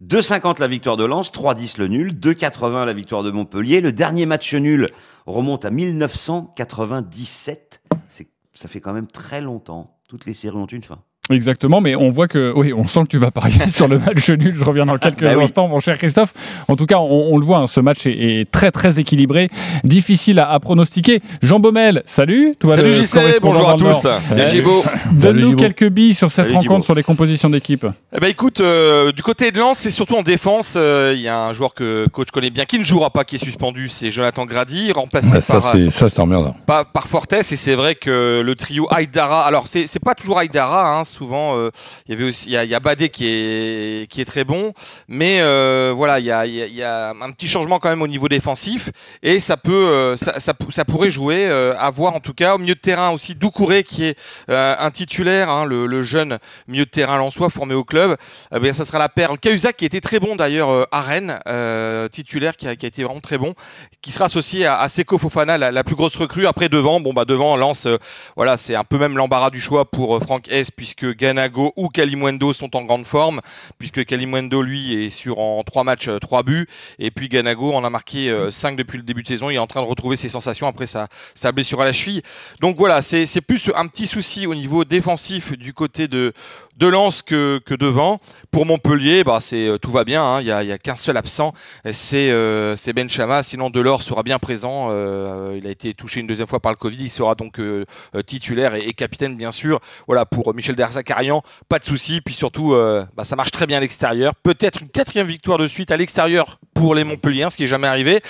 deux cinquante la victoire de Lens, trois dix le nul, deux quatre-vingts la victoire de Montpellier. Le dernier match nul remonte à mille neuf cent quatre-vingt-dix-sept. C'est, ça fait quand même très longtemps. Toutes les séries ont une fin. Exactement, mais on voit que, oui, on sent que tu vas parier sur le match nul. Je reviens dans quelques bah oui. instants, mon cher Christophe. En tout cas, on, on le voit, hein, ce match est, est très, très équilibré, difficile à, à pronostiquer. Jean Bommel, salut. Toi, salut J C, bonjour à tous. Salut Gibou. Donne-nous quelques billes sur cette salut, rencontre, Gibou. Sur les compositions d'équipe. Eh ben, écoute, euh, du côté de Lens, c'est surtout en défense. Il euh, y a un joueur que coach connaît bien, qui ne jouera pas, qui est suspendu, c'est Jonathan Grady, remplacé ouais, ça, par, c'est, ça, c'est emmerdant. Par, par Fortes. Et c'est vrai que le trio Aïdara, alors c'est, c'est pas toujours Aïdara, hein, souvent euh, il y avait aussi il y a, il y a Badé qui est qui est très bon, mais euh, voilà il y, a, il y a un petit changement quand même au niveau défensif et ça peut euh, ça, ça ça pourrait jouer euh, à voir en tout cas. Au milieu de terrain aussi Doucouré qui est euh, un titulaire, hein, le, le jeune milieu de terrain lensois formé au club, eh bien ça sera la paire Cahuzac qui était très bon d'ailleurs euh, à Rennes, euh, titulaire qui a, qui a été vraiment très bon, qui sera associé à, à Seko Fofana, la, la plus grosse recrue. Après devant, bon bah devant Lens, euh, voilà c'est un peu même l'embarras du choix pour euh, Franck Haise puisque Ganago ou Kalimwendo sont en grande forme, puisque Kalimwendo lui est sur en trois matchs trois buts et puis Ganago en a marqué cinq depuis le début de saison, il est en train de retrouver ses sensations après sa, sa blessure à la cheville. Donc voilà, c'est, c'est plus un petit souci au niveau défensif du côté de, de Lens que, que devant. Pour Montpellier, bah c'est, tout va bien, hein, il n'y a, a qu'un seul absent, c'est, euh, c'est Benchama, sinon Delors sera bien présent, euh, il a été touché une deuxième fois par le Covid, il sera donc euh, titulaire et, et capitaine bien sûr. Voilà, pour Michel Der Zakarian, pas de souci. Puis surtout, euh, bah, ça marche très bien à l'extérieur. Peut-être une quatrième victoire de suite à l'extérieur pour les Montpelliéens, ce qui n'est jamais arrivé.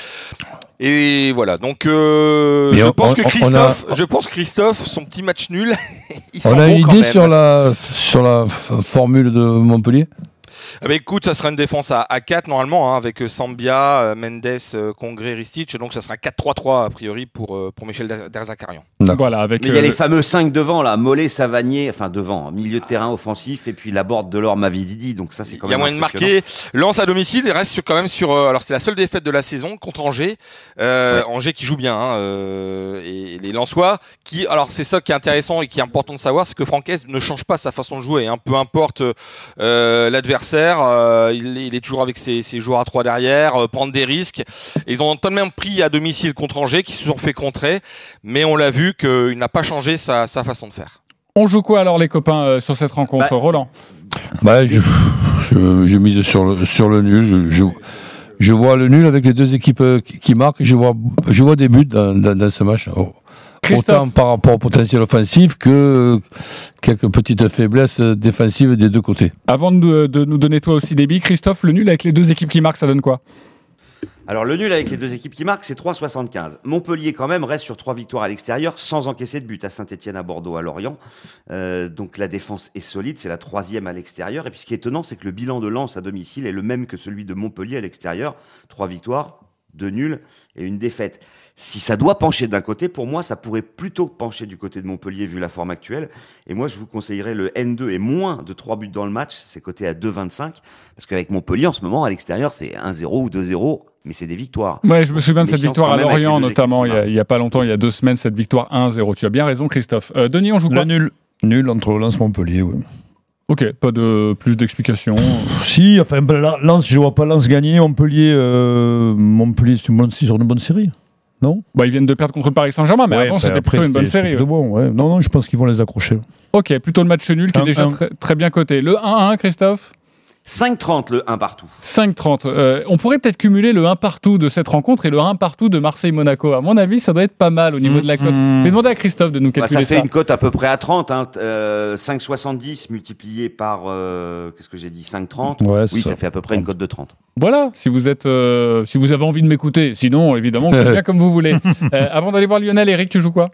Et voilà, donc euh, je, on, pense que Christophe, a... je pense que Christophe, son petit match nul, il s'en va quand même. On a une idée sur la, sur la formule de Montpellier ? Ah bah écoute, ça sera une défense à, à quatre normalement, hein, avec Sambia, euh, Mendes, euh, Congré, Ristich, donc ça sera quatre trois trois a priori pour, euh, pour Michel Der Zakarian. Voilà, avec, mais il euh, y a les fameux cinq devant là, Mollet, Savanier, enfin devant, milieu de terrain offensif et puis la borde de l'or Mavididi, donc ça c'est quand même. Il y a moyen de marquer. Lance à domicile, il reste quand même sur, euh, alors c'est la seule défaite de la saison contre Angers, euh, ouais. Angers qui joue bien, hein, euh, et les Lensois qui, alors c'est ça qui est intéressant et qui est important de savoir, c'est que Franck Haise ne change pas sa façon de jouer, hein, peu importe euh, l'adversaire. Euh, il, il est toujours avec ses, ses joueurs à trois derrière, euh, prendre des risques. Et ils ont tellement pris à domicile contre Angers qu'ils se sont fait contrer, mais on l'a vu qu'il n'a pas changé sa, sa façon de faire. On joue quoi alors les copains euh, sur cette rencontre, bah, Roland? Bah, je, je, je mise sur le, sur le nul. Je, je, je vois le nul avec les deux équipes qui, qui marquent. Je vois, je vois des buts dans, dans, dans ce match. Oh. Autant par rapport au potentiel offensif que quelques petites faiblesses défensives des deux côtés. Avant de, de nous donner toi aussi des billes, Christophe, le nul avec les deux équipes qui marquent, ça donne quoi ? Alors le nul avec les deux équipes qui marquent, c'est trois soixante-quinze. Montpellier quand même reste sur trois victoires à l'extérieur sans encaisser de but, à Saint-Etienne, à Bordeaux, à Lorient. Euh, donc la défense est solide, c'est la troisième à l'extérieur. Et puis ce qui est étonnant, c'est que le bilan de Lens à domicile est le même que celui de Montpellier à l'extérieur. Trois victoires, deux nuls et une défaite. Si ça doit pencher d'un côté, pour moi, ça pourrait plutôt pencher du côté de Montpellier vu la forme actuelle. Et moi, je vous conseillerais le N deux et moins de trois buts dans le match. C'est coté à deux virgule vingt-cinq. Parce qu'avec Montpellier, en ce moment, à l'extérieur, c'est un zéro ou deux zéro. Mais c'est des victoires. Ouais, je me souviens de cette victoire à Lorient, notamment, il n'y a pas longtemps, il y a deux semaines, cette victoire un zéro. Tu as bien raison, Christophe. Euh, Denis, on joue quoi ? Nul. Nul entre Lens et Montpellier, oui. Ok, pas de plus d'explications. Si, enfin, Lens, je ne vois pas Lens gagner. Montpellier, euh, Montpellier, c'est une bonne, sur une bonne série. Non, bah, ils viennent de perdre contre le Paris Saint-Germain, mais ouais, avant bah, c'était après, plutôt une bonne série. Ouais. Bon, ouais. Non, non, je pense qu'ils vont les accrocher. Ok, plutôt le match nul qui un, est déjà très, très bien coté. Le un un, Christophe ? cinq trente le un partout. cinq trente. Euh, on pourrait peut-être cumuler le un partout de cette rencontre et le un partout de Marseille-Monaco. À mon avis, ça doit être pas mal au niveau de la cote. Mmh. Je vais demander à Christophe de nous calculer bah, ça. Fait ça fait une cote à peu près à trente. Hein. Euh, cinq soixante-dix multiplié par, euh, qu'est-ce que j'ai dit, cinq trente. Ouais, oui, ça. ça fait à peu près une cote de trente. Voilà, si vous, êtes, euh, si vous avez envie de m'écouter. Sinon, évidemment, vous faites bien comme vous voulez. Euh, avant d'aller voir Lionel, Eric, tu joues quoi ?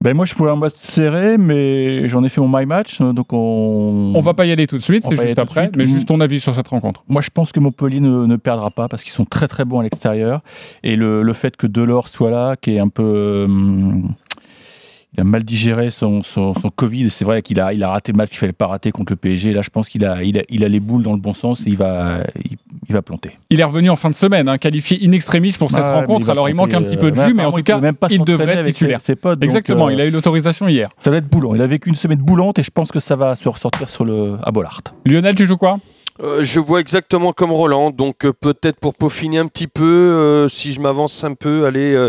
Ben moi je pouvais un match serré, mais j'en ai fait mon my match, donc on... On va pas y aller tout de suite, on c'est juste après, mais juste ton avis sur cette rencontre. Moi je pense que Montpellier ne, ne perdra pas, parce qu'ils sont très très bons à l'extérieur, et le, le fait que Delors soit là, qui est un peu... Hum, il a mal digéré son, son, son Covid, c'est vrai qu'il a, il a raté le match qu'il fallait pas rater contre le P S G, là je pense qu'il a, il a, il a les boules dans le bon sens, et il va... Il, Il va planter. Il est revenu en fin de semaine, hein, qualifié in extremis pour cette ah, rencontre. Il alors il manque un petit peu de jus, mais en tout cas, même pas il devrait être titulaire. Ses potes, exactement, euh, il a eu l'autorisation hier. Ça va être boulant. Il a vécu une semaine boulante et je pense que ça va se ressortir sur le... à Bollaert. Lionel, tu joues quoi ? Euh, je vois exactement comme Roland, donc euh, peut-être pour peaufiner un petit peu, euh, si je m'avance un peu, allez, euh,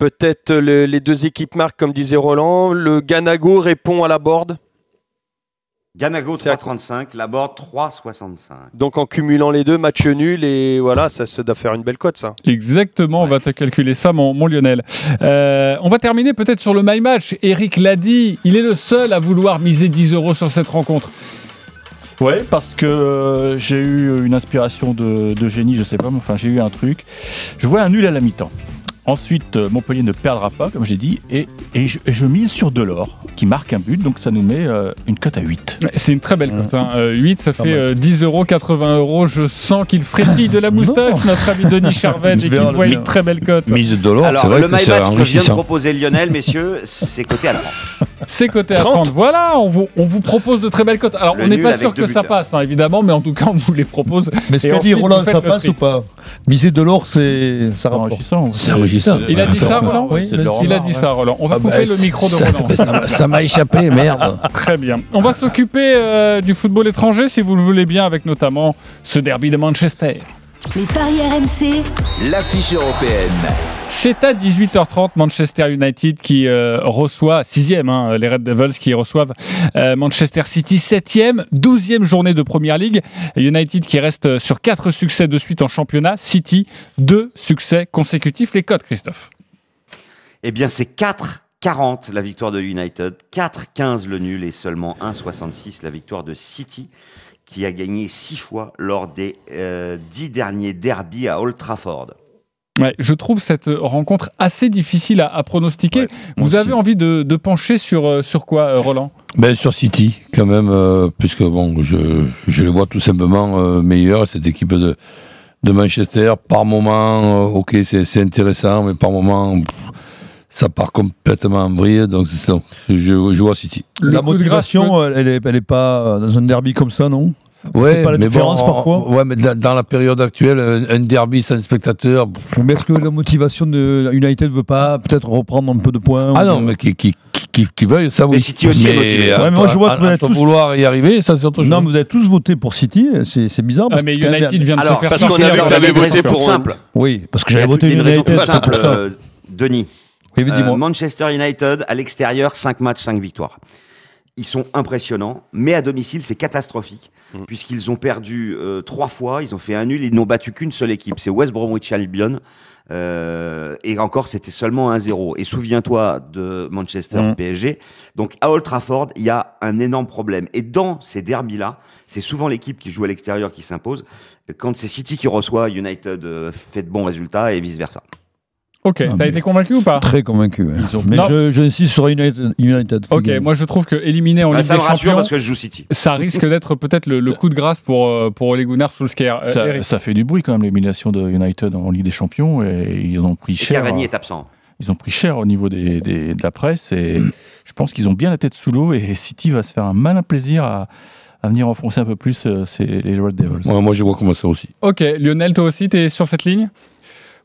peut-être les, les deux équipes marquent comme disait Roland. Le Ganago répond à la board. Ganago trois virgule trente-cinq, Laborde trois virgule soixante-cinq. Donc en cumulant les deux, match nul, et voilà, ça, ça doit faire une belle cote, ça. Exactement, ouais. On va te calculer ça, mon, mon Lionel. Euh, on va terminer peut-être sur le My Match. Eric l'a dit, il est le seul à vouloir miser dix euros sur cette rencontre. Ouais, parce que j'ai eu une inspiration de, de génie, je sais pas, mais enfin j'ai eu un truc. Je vois un nul à la mi-temps. Ensuite, Montpellier ne perdra pas, comme j'ai dit, et, et, je, et je mise sur Delors, qui marque un but, donc ça nous met euh, une cote à huit. C'est une très belle cote, hein. euh, huit, ça fait euh, dix euros, quatre-vingts euros, je sens qu'il frétille de la moustache, notre ami Denis Charvet, et qu'il voit une très belle cote. Mise de Delors, alors, c'est vrai le que c'est enrichissant. Alors, le my match que je viens de proposer Lionel, messieurs, c'est coté à trente. C'est coté à trente, voilà, on vous, on vous propose de très belles cotes. Alors, le on n'est pas sûr que ça passe, hein, évidemment, mais en tout cas, on vous les propose. Mais ce que dit Roland, ça passe ou pas ? Miser Delors, c'est enrichissant. Ça, il a dit ça, Roland ? Oui, il a dit ça, Roland. On va ah couper bah, le micro de Roland. Ça, ça, ça m'a échappé, merde. Très bien. On va s'occuper euh, du football étranger, si vous le voulez bien, avec notamment ce derby de Manchester. Les paris R M C, l'affiche européenne. C'est à dix-huit heures trente, Manchester United qui euh, reçoit, sixième, hein, les Red Devils qui reçoivent euh, Manchester City, septième, douzième journée de Premier League. United qui reste sur quatre succès de suite en championnat, City, deux succès consécutifs. Les cotes, Christophe ? Eh bien, c'est quatre quarante la victoire de United, quatre quinze le nul et seulement un soixante-six la victoire de City, qui a gagné six fois lors des euh, dix derniers derbys à Old Trafford. Ouais, je trouve cette rencontre assez difficile à, à pronostiquer. Ouais, vous avez envie de, de pencher sur, sur quoi, Roland ? Ben, sur City, quand même, euh, puisque bon, je, je les vois tout simplement euh, meilleurs, cette équipe de, de Manchester. Par moment, euh, ok, c'est, c'est intéressant, mais par moment... Pff, ça part complètement en vrille, donc non, je, je vois City. Le la motivation, peut... elle, est, elle est pas dans un derby comme ça, non ? Ouais, c'est pas la mais différence bon, parfois. Ouais, mais dans la période actuelle, un derby sans spectateur. Mais est-ce que la motivation de United veut pas peut-être reprendre un peu de points ? Ah non, de... mais qui, qui, qui, qui veulent ça. Mais oui. City aussi est motivé. Ouais, mais moi je vois que vous allez tous vouloir y arriver. Ça c'est autre chose. Non, mais vous avez tous voté pour City. C'est, c'est bizarre. Parce ah, mais que United que... vient de alors, se faire. Parce qu'on a vu que tu avais voté pour simple. Oui, parce que j'avais voté United simple. Denis. Euh, Manchester United, à l'extérieur, cinq matchs, cinq victoires. Ils sont impressionnants, mais à domicile, c'est catastrophique, mmh. puisqu'ils ont perdu euh, trois fois, ils ont fait un nul, ils n'ont battu qu'une seule équipe, c'est West Bromwich Albion, Euh, et encore, c'était seulement un zéro. Et souviens-toi de Manchester mmh. P S G. Donc, à Old Trafford, il y a un énorme problème. Et dans ces derbies-là, c'est souvent l'équipe qui joue à l'extérieur qui s'impose. Quand c'est City qui reçoit, United fait de bons résultats et vice-versa. Ok, ah, t'as été convaincu ou pas? Très convaincu. Hein. Ont... Mais je, je insiste sur United. United ok, gagne. Moi je trouve que éliminer en bah, Ligue des Champions, ça me rassure parce que je joue City. Ça risque d'être peut-être le, le coup de grâce pour pour Ole Gunnar Solskjaer. Euh, ça, ça fait du bruit quand même l'élimination de United en Ligue des Champions et ils ont pris cher. Cavani hein. est absent. Ils ont pris cher au niveau des, des de la presse et mmh. je pense qu'ils ont bien la tête sous l'eau et City va se faire un malin plaisir à. à venir enfoncer un peu plus euh, c'est les Red Devils. Ouais, moi, je vois comme ça aussi. Ok, Lionel, toi aussi, tu es sur cette ligne ?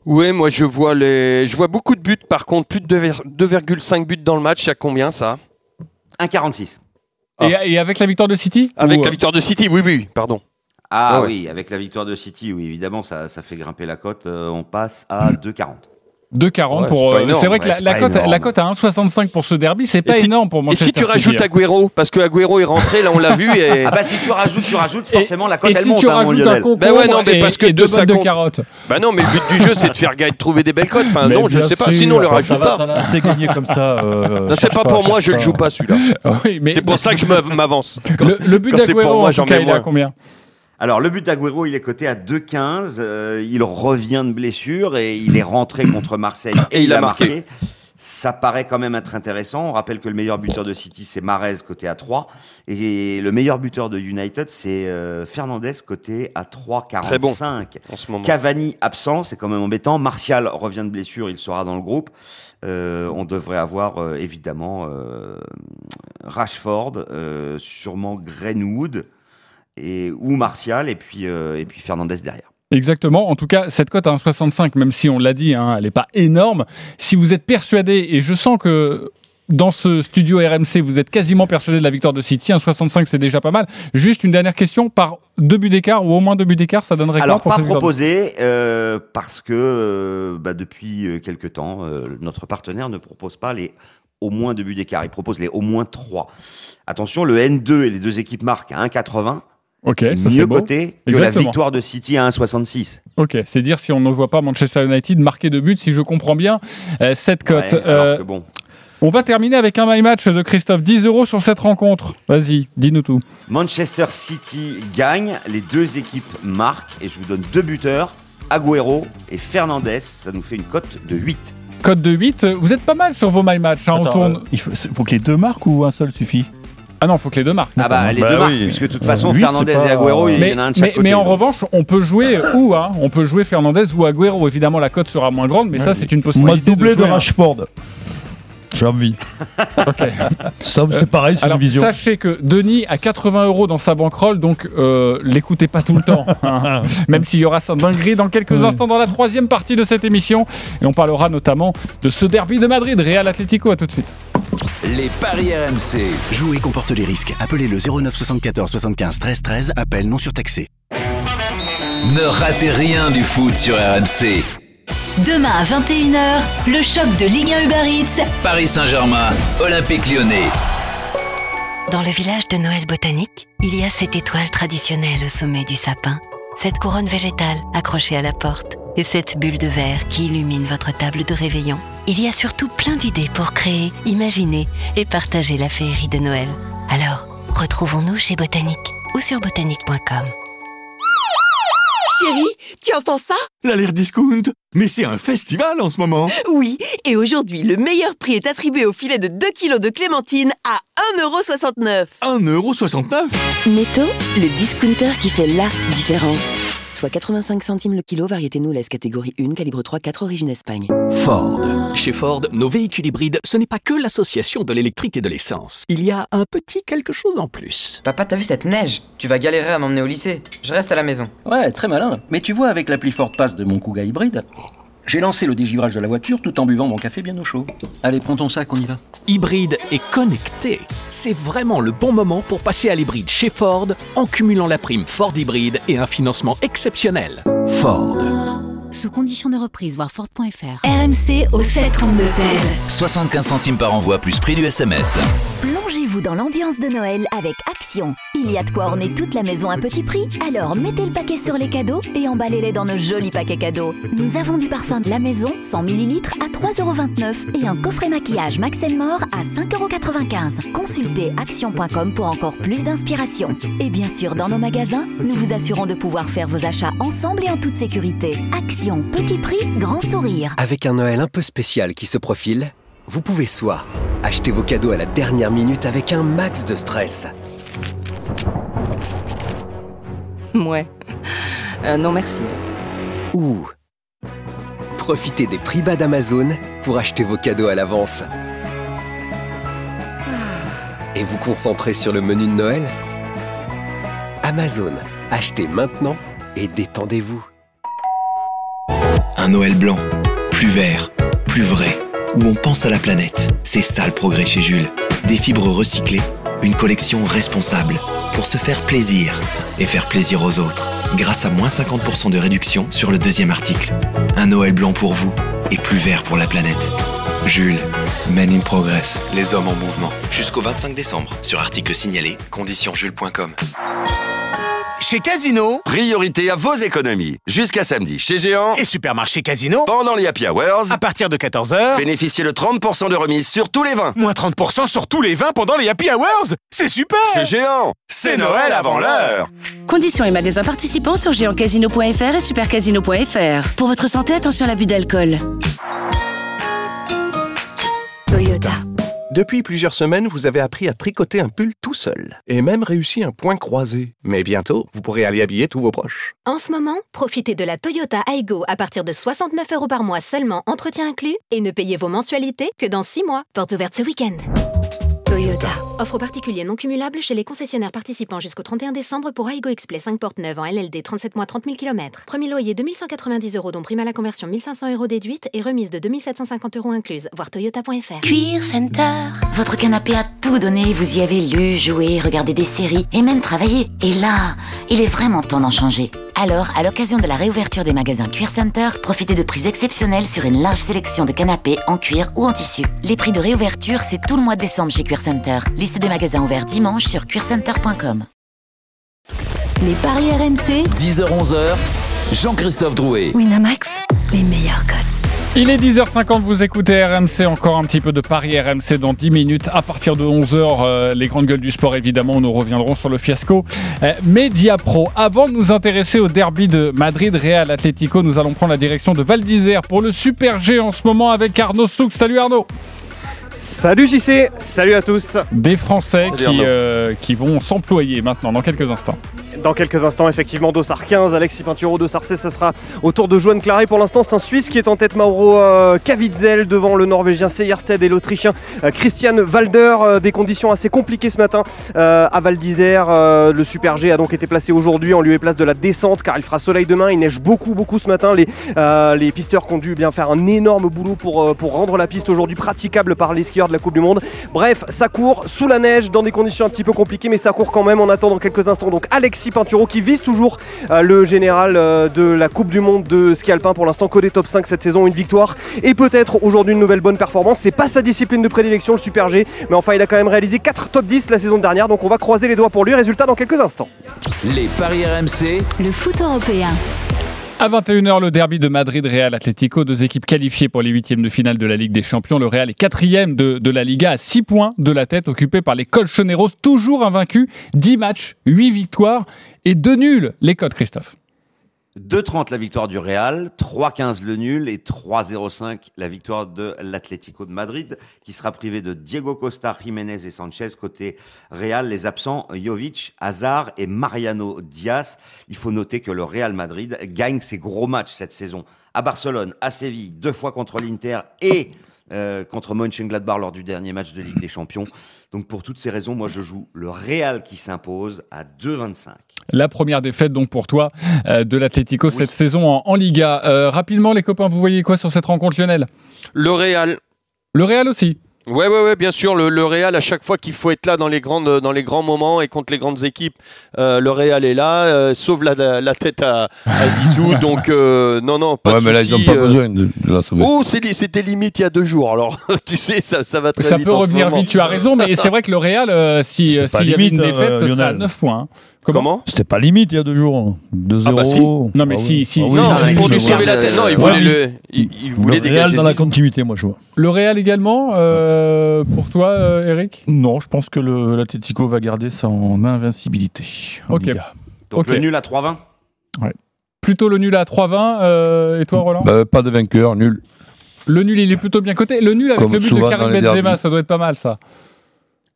Oui, moi, je vois, les... je vois beaucoup de buts, par contre. Plus de deux virgule cinq buts dans le match, il y a combien, ça ? un virgule quarante-six. Ah. Et, et avec la victoire de City ? Avec ou... la victoire de City, oui, oui, pardon. Ah, ah ouais. Oui, avec la victoire de City, oui, évidemment, ça, ça fait grimper la cote. Euh, on passe à mmh. deux virgule quarante. deux virgule quarante ouais, pour. C'est, euh, c'est vrai ouais, que c'est la, la cote, la cote à un virgule soixante-cinq pour ce derby, c'est pas si, énorme pour Manchester City. Et si tu rajoutes Agüero, parce que Agüero est rentré, là on l'a vu. Et... Ah bah si tu rajoutes, tu rajoutes, forcément et, la cote elle si monte. Et si tu hein, rajoutes un concombre bah ouais, non, mais parce et, que et deux bottes de carottes. Bah non, mais le but du jeu c'est de faire gagner, de trouver des belles cotes. Enfin mais non, je sais pas. Sinon on le rajoute pas. C'est gagné comme ça. Non, c'est pas pour moi, je le joue pas celui-là. C'est pour ça que je m'avance. Le but d'Agüero, il est à combien ? Alors, le but d'Agüero, il est coté à deux virgule quinze. Euh, il revient de blessure et il est rentré contre Marseille et, et il, il a marqué. marqué. Ça paraît quand même être intéressant. On rappelle que le meilleur buteur de City, c'est Mahrez, coté à trois. Et le meilleur buteur de United, c'est euh, Fernandez, coté à trois virgule quarante-cinq. Très bon, en ce moment. Cavani, absent, c'est quand même embêtant. Martial revient de blessure, il sera dans le groupe. Euh, on devrait avoir, euh, évidemment, euh, Rashford, euh, sûrement Greenwood, Et, ou Martial et puis, euh, et puis Fernandez derrière. Exactement, en tout cas cette cote à un virgule soixante-cinq, même si on l'a dit, hein, elle n'est pas énorme. Si vous êtes persuadé, et je sens que dans ce studio R M C vous êtes quasiment persuadé de la victoire de City, un virgule soixante-cinq c'est déjà pas mal. Juste une dernière question, par deux buts d'écart ou au moins deux buts d'écart, ça donnerait quoi pour cette victoire ? Alors pas proposé, euh, parce que euh, bah, depuis quelques temps, euh, notre partenaire ne propose pas les... au moins deux buts d'écart, il propose les au moins trois. Attention, le N deux et les deux équipes marquent à un virgule quatre-vingts. Ok, ça mieux c'est coté que Exactement. La victoire de City à un virgule soixante-six. Ok, c'est dire si on ne voit pas Manchester United marquer de buts, si je comprends bien euh, cette cote. Ouais, euh, bon. On va terminer avec un my match de Christophe. dix euros sur cette rencontre. Vas-y, dis-nous tout. Manchester City gagne, les deux équipes marquent et je vous donne deux buteurs, Agüero et Fernandez. Ça nous fait une cote de huit. Cote de huit, vous êtes pas mal sur vos my match. Hein, Attends, on tourne... euh, il faut, faut que les deux marquent ou un seul suffit ? Ah non, il faut que les deux marquent. Ah bah les bah deux marquent, oui. Puisque de toute façon, huit, Fernandez pas... et Agüero, il y en a un de chaque mais, côté. Mais en donc. Revanche, on peut jouer où hein on peut jouer Fernandez ou Agüero. Évidemment, la cote sera moins grande, mais ouais, ça, c'est une possibilité. Moi, doublé de, jouer, de Rashford. J'ai envie. Ok. Ça, c'est pareil, c'est euh, une alors, vision. Sachez que Denis a quatre-vingts euros dans sa bankroll, donc euh, l'écoutez pas tout le temps. Hein, même s'il y aura sa dinguerie dans quelques oui. instants dans la troisième partie de cette émission. Et on parlera notamment de ce derby de Madrid, Real Atlético. À tout de suite. Les paris R M C. Jouer comporte les risques. Appelez le zéro neuf soixante-quatorze soixante-quinze treize treize. Appel non surtaxé. Ne ratez rien du foot sur R M C. Demain à vingt et une heures, le choc de Ligue un Uber Eats. Paris Saint-Germain, Olympique Lyonnais. Dans le village de Noël Botanique, il y a cette étoile traditionnelle au sommet du sapin, cette couronne végétale accrochée à la porte et cette bulle de verre qui illumine votre table de réveillon. Il y a surtout plein d'idées pour créer, imaginer et partager la féerie de Noël. Alors, retrouvons-nous chez Botanique ou sur botanique point com. Chérie, tu entends ça ? L'alerte discount ! Mais c'est un festival en ce moment ! Oui, et aujourd'hui, le meilleur prix est attribué au filet de deux kilos de clémentine à un virgule soixante-neuf euros. un virgule soixante-neuf euros ? Netto, le discounter qui fait la différence. Soit quatre-vingt-cinq centimes le kilo, variété Nules, catégorie un, calibre trois quatre, origine Espagne. Ford. Chez Ford, nos véhicules hybrides, ce n'est pas que l'association de l'électrique et de l'essence. Il y a un petit quelque chose en plus. Papa, t'as vu cette neige ? Tu vas galérer à m'emmener au lycée. Je reste à la maison. Ouais, très malin. Mais tu vois, avec l'appli Ford Pass de mon Kuga hybride, j'ai lancé le dégivrage de la voiture tout en buvant mon café bien au chaud. Allez, prends ton sac, on y va. Hybride et connecté. C'est vraiment le bon moment pour passer à l'hybride chez Ford en cumulant la prime Ford Hybride et un financement exceptionnel. Ford. Sous conditions de reprise, voir Ford point F R. R M C au sept trente-deux seize. soixante-quinze centimes par envoi plus prix du S M S. Plongez-vous dans l'ambiance de Noël avec Action. Il y a de quoi orner toute la maison à petit prix. Alors mettez le paquet sur les cadeaux et emballez-les dans nos jolis paquets cadeaux. Nous avons du parfum de la maison, cent millilitres à trois euros vingt-neuf et un coffret maquillage Max and More à cinq euros quatre-vingt-quinze. Consultez action point com pour encore plus d'inspiration. Et bien sûr, dans nos magasins, nous vous assurons de pouvoir faire vos achats ensemble et en toute sécurité. Action, petit prix, grand sourire. Avec un Noël un peu spécial qui se profile, vous pouvez soit acheter vos cadeaux à la dernière minute avec un max de stress. Ouais. Euh, non merci. Ou profitez des prix bas d'Amazon pour acheter vos cadeaux à l'avance. Et vous concentrer sur le menu de Noël. Amazon, achetez maintenant et détendez-vous. Un Noël blanc, plus vert, plus vrai, où on pense à la planète. C'est ça le progrès chez Jules. Des fibres recyclées, une collection responsable, pour se faire plaisir et faire plaisir aux autres. Grâce à moins cinquante pour cent de réduction sur le deuxième article. Un Noël blanc pour vous et plus vert pour la planète. Jules, Men in Progress, les hommes en mouvement. Jusqu'au vingt-cinq décembre, sur article signalé, conditions jules point com. Chez Casino, priorité à vos économies. Jusqu'à samedi, chez Géant et Supermarché Casino, pendant les Happy Hours, à partir de quatorze heures, bénéficiez de trente pour cent de remise sur tous les vins. Moins trente pour cent sur tous les vins pendant les Happy Hours. C'est super. C'est Géant. C'est Noël avant l'heure. Conditions et magasins participants sur géant casino point F R et super casino point F R. Pour votre santé, attention à l'abus d'alcool. Toyota. Depuis plusieurs semaines, vous avez appris à tricoter un pull tout seul et même réussi un point croisé. Mais bientôt, vous pourrez aller habiller tous vos proches. En ce moment, profitez de la Toyota Aygo à partir de soixante-neuf euros par mois seulement, entretien inclus, et ne payez vos mensualités que dans six mois. Portes ouvertes ce week-end. Toyota. Offre particulière non cumulable chez les concessionnaires participants jusqu'au trente et un décembre pour Aygo X-Play cinq portes neuves en L L D trente-sept mois trente mille kilomètres. Premier loyer deux mille cent quatre-vingt-dix euros dont prime à la conversion mille cinq cents euros déduite et remise de deux mille sept cent cinquante euros incluse. Voir toyota point F R. Cuir Center. Votre canapé a tout donné. Vous y avez lu, joué, regardé des séries et même travaillé. Et là, il est vraiment temps d'en changer. Alors, à l'occasion de la réouverture des magasins Cuir Center, profitez de prix exceptionnels sur une large sélection de canapés en cuir ou en tissu. Les prix de réouverture, c'est tout le mois de décembre chez Cuir Center. Liste des magasins ouverts dimanche sur cuir center point com. Les paris R M C, dix heures onze heures, Jean-Christophe Drouet. Winamax, les meilleurs codes. Il est dix heures cinquante, vous écoutez R M C, encore un petit peu de Paris R M C dans dix minutes. À partir de onze heures, euh, les grandes gueules du sport évidemment, nous reviendrons sur le fiasco euh, Media Pro. Avant de nous intéresser au derby de Madrid, Real Atlético, nous allons prendre la direction de Val d'Isère pour le Super G en ce moment avec Arnaud Souk. Salut Arnaud. Salut J C, salut à tous. Des Français qui, euh, qui vont s'employer maintenant dans quelques instants. Dans quelques instants, effectivement, Dossard quinze, Alexis Pinturault, Dossard seize, ça sera au tour de Johan Clarey. Pour l'instant, c'est un Suisse qui est en tête, Mauro euh, Cavitzel, devant le Norvégien Seyersted et l'Autrichien euh, Christian Walder. Euh, des conditions assez compliquées ce matin euh, à Val d'Isère. Euh, le Super G a donc été placé aujourd'hui en lieu et place de la descente, car il fera soleil demain. Il neige beaucoup, beaucoup ce matin. Les, euh, les pisteurs ont dû bien faire un énorme boulot pour, euh, pour rendre la piste aujourd'hui praticable par les skieurs de la Coupe du Monde. Bref, ça court sous la neige, dans des conditions un petit peu compliquées, mais ça court quand même. On attend dans quelques instants. Donc, Alexis Pinturault qui vise toujours euh, le général euh, de la Coupe du Monde de ski alpin. Pour l'instant, que des top cinq cette saison, une victoire et peut-être aujourd'hui une nouvelle bonne performance. C'est pas sa discipline de prédilection, le Super G, mais enfin il a quand même réalisé quatre top dix la saison dernière, donc on va croiser les doigts pour lui. Résultat dans quelques instants. Les paris R M C, le foot européen. À vingt et une heures, le derby de Madrid, Real Atlético, deux équipes qualifiées pour les huitièmes de finale de la Ligue des Champions. Le Real est quatrième de, de la Liga, à six points de la tête, occupé par les Colchoneros, toujours invaincus, dix matchs, huit victoires et deux nuls. Les cotes, Christophe. deux trente la victoire du Real, trois quinze le nul et trois zéro cinq la victoire de l'Atlético de Madrid, qui sera privé de Diego Costa, Jiménez et Sanchez. Côté Real, les absents Jovic, Hazard et Mariano Diaz. Il faut noter que le Real Madrid gagne ses gros matchs cette saison. À Barcelone, à Séville, deux fois contre l'Inter et euh, contre Mönchengladbach lors du dernier match de Ligue des Champions. Donc pour toutes ces raisons, moi je joue le Real qui s'impose à deux vingt-cinq. La première défaite donc pour toi euh, de l'Atlético oui. cette saison en, en Liga. Euh, rapidement les copains, vous voyez quoi sur cette rencontre, Lionel ? Le Real. Le Real aussi. Oui, ouais, ouais, bien sûr, le, le Real, à chaque fois qu'il faut être là dans les, grandes, dans les grands moments et contre les grandes équipes, euh, le Real est là, euh, sauve la, la, la tête à, à Zizou, donc euh, non, non, pas ouais, de mais soucis, là, ils n'ont pas euh... besoin de, de la sauver. Oh, c'était limite il y a deux jours, alors tu sais, ça, ça va très ça vite. Ça peut revenir vite, tu as raison, mais c'est vrai que le Real, euh, si, euh, s'il y avait une défaite, euh, ce serait à neuf points. Hein. Comment, Comment C'était pas limite il y a deux jours. deux zéro. Ah bah si. Non, mais ah si. si, si. Non, si, si. Pour lui sauver la tête. Non, il voulait, ouais. le, il, il voulait le dégager. Le Real dans la continuité, moi, je vois. Le Real également, euh, pour toi, euh, Eric ? Non, je pense que l'Atletico va garder son invincibilité. Ok. Liga. Donc okay. Le nul à trois vingt ? Ouais. Plutôt le nul à trois vingt. Euh, et toi, Roland ? bah, Pas de vainqueur, nul. Le nul, il est plutôt bien coté. Le nul avec Comme le but de Karim Benzema, ça doit être pas mal, ça.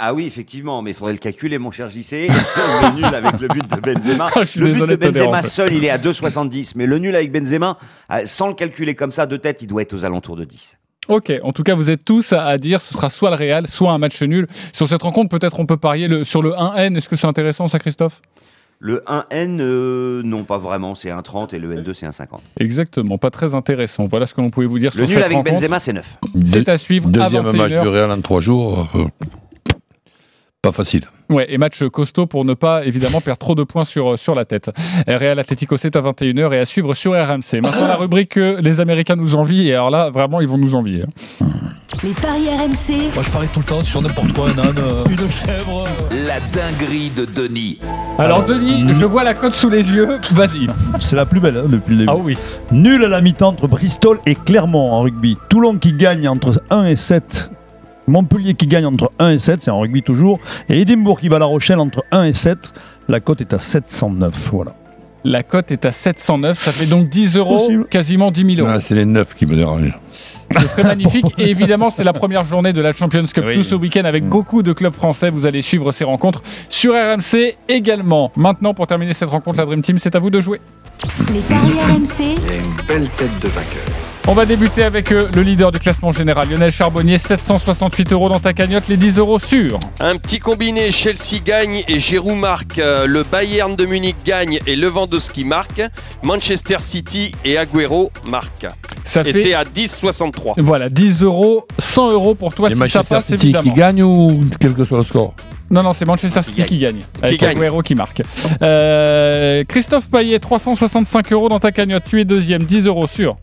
Ah oui, effectivement, mais il faudrait le calculer, mon cher J C. Le nul avec le but de Benzema. Oh, le but de Benzema seul, il est à deux virgule soixante-dix. Mais le nul avec Benzema, sans le calculer comme ça, de tête, il doit être aux alentours de dix. Ok, en tout cas, vous êtes tous à dire ce sera soit le Real, soit un match nul. Sur cette rencontre, peut-être on peut parier le, sur le un N. Est-ce que c'est intéressant, ça, Christophe ? Le un N, euh, non, pas vraiment, c'est un trente et le N deux, c'est un cinquante. Exactement, pas très intéressant. Voilà ce que l'on pouvait vous dire le sur cette rencontre. Le nul avec Benzema, c'est neuf. C'est à suivre. Deuxième match du Real en trois jours. Euh... Pas facile. Ouais, et match costaud pour ne pas évidemment perdre trop de points sur, sur la tête. Real Atlético, c'est à vingt et une heures et à suivre sur R M C. Maintenant, la rubrique que les Américains nous envient, et alors là, vraiment, ils vont nous envier. Les paris R M C. Moi, je parie tout le temps sur n'importe quoi, un âne, euh... une chèvre. La dinguerie de Denis. Alors, alors Denis, mmh. je vois la cote sous les yeux. Vas-y. C'est la plus belle hein, depuis le début. Ah oui. Nul à la mi-temps entre Bristol et Clermont en rugby. Toulon qui gagne entre un et sept. Montpellier qui gagne entre un et sept, c'est en rugby toujours, et Édimbourg qui bat La Rochelle entre un et sept, la cote est à sept cent neuf, voilà. La cote est à sept cent neuf, ça fait donc dix euros, possible. Quasiment dix mille euros. Ah, c'est les neuf qui me dérangent. Ce serait magnifique, et évidemment c'est la première journée de la Champions Cup, oui. Tout ce week-end avec beaucoup de clubs français, vous allez suivre ces rencontres sur R M C également. Maintenant, pour terminer cette rencontre, la Dream Team, c'est à vous de jouer. Les paris R M C. Il y a une belle tête de vainqueur. On va débuter avec le leader du classement général, Lionel Charbonnier, sept cent soixante-huit euros dans ta cagnotte, les dix euros sur. Un petit combiné, Chelsea gagne et Giroud marque, le Bayern de Munich gagne et Lewandowski marque, Manchester City et Agüero marquent. Ça et fait... c'est à dix virgule soixante-trois. Voilà, dix euros, cent euros pour toi et si Manchester ça passe, City évidemment. Qui gagne ou quel que soit le score ? Non, non, c'est Manchester City qui gagne, avec Agüero qui marque. Euh, Christophe Payet, trois cent soixante-cinq euros dans ta cagnotte, tu es deuxième, dix euros sur.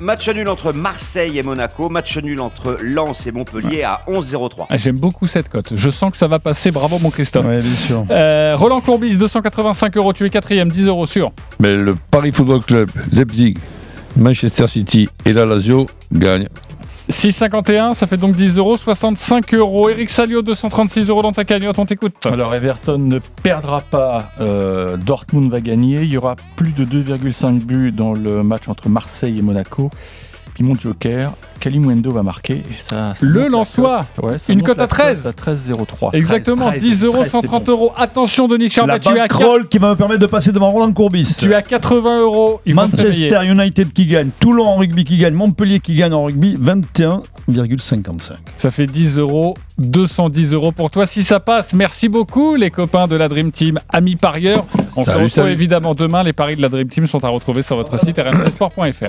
Match nul entre Marseille et Monaco, match nul entre Lens et Montpellier ouais. à onze virgule zéro trois. Ah, j'aime beaucoup cette cote, je sens que ça va passer, bravo mon Christophe. Ouais, bien sûr. Euh, Roland Courbis, deux cent quatre-vingt-cinq euros, tu es quatrième, dix euros sur. Mais le Paris Football Club, Leipzig, Manchester City et la Lazio gagnent. six virgule cinquante et un, ça fait donc dix euros, soixante-cinq euros. Eric Salliot, deux cent trente-six euros dans ta cagnotte, on t'écoute. Alors Everton ne perdra pas, euh, Dortmund va gagner, il y aura plus de deux virgule cinq buts dans le match entre Marseille et Monaco. Puis mon joker, Kalimwendo va marquer. Et ça, ça le Lensois, ouais, une cote à treize. À treize virgule zéro trois. Exactement, dix euros, cent trente euros. Attention, Denis Charvet, tu es à quatre... qui va me permettre de passer devant Roland Courbis. Tu es à quatre-vingts euros. Il Manchester United qui gagne, Toulon en rugby qui gagne, Montpellier qui gagne en rugby, vingt et un virgule cinquante-cinq. Ça fait dix euros, deux cent dix euros pour toi si ça passe. Merci beaucoup, les copains de la Dream Team, amis parieurs. On salut, se retrouve salut. Évidemment demain. Les paris de la Dream Team sont à retrouver sur votre site r m c sport point f r.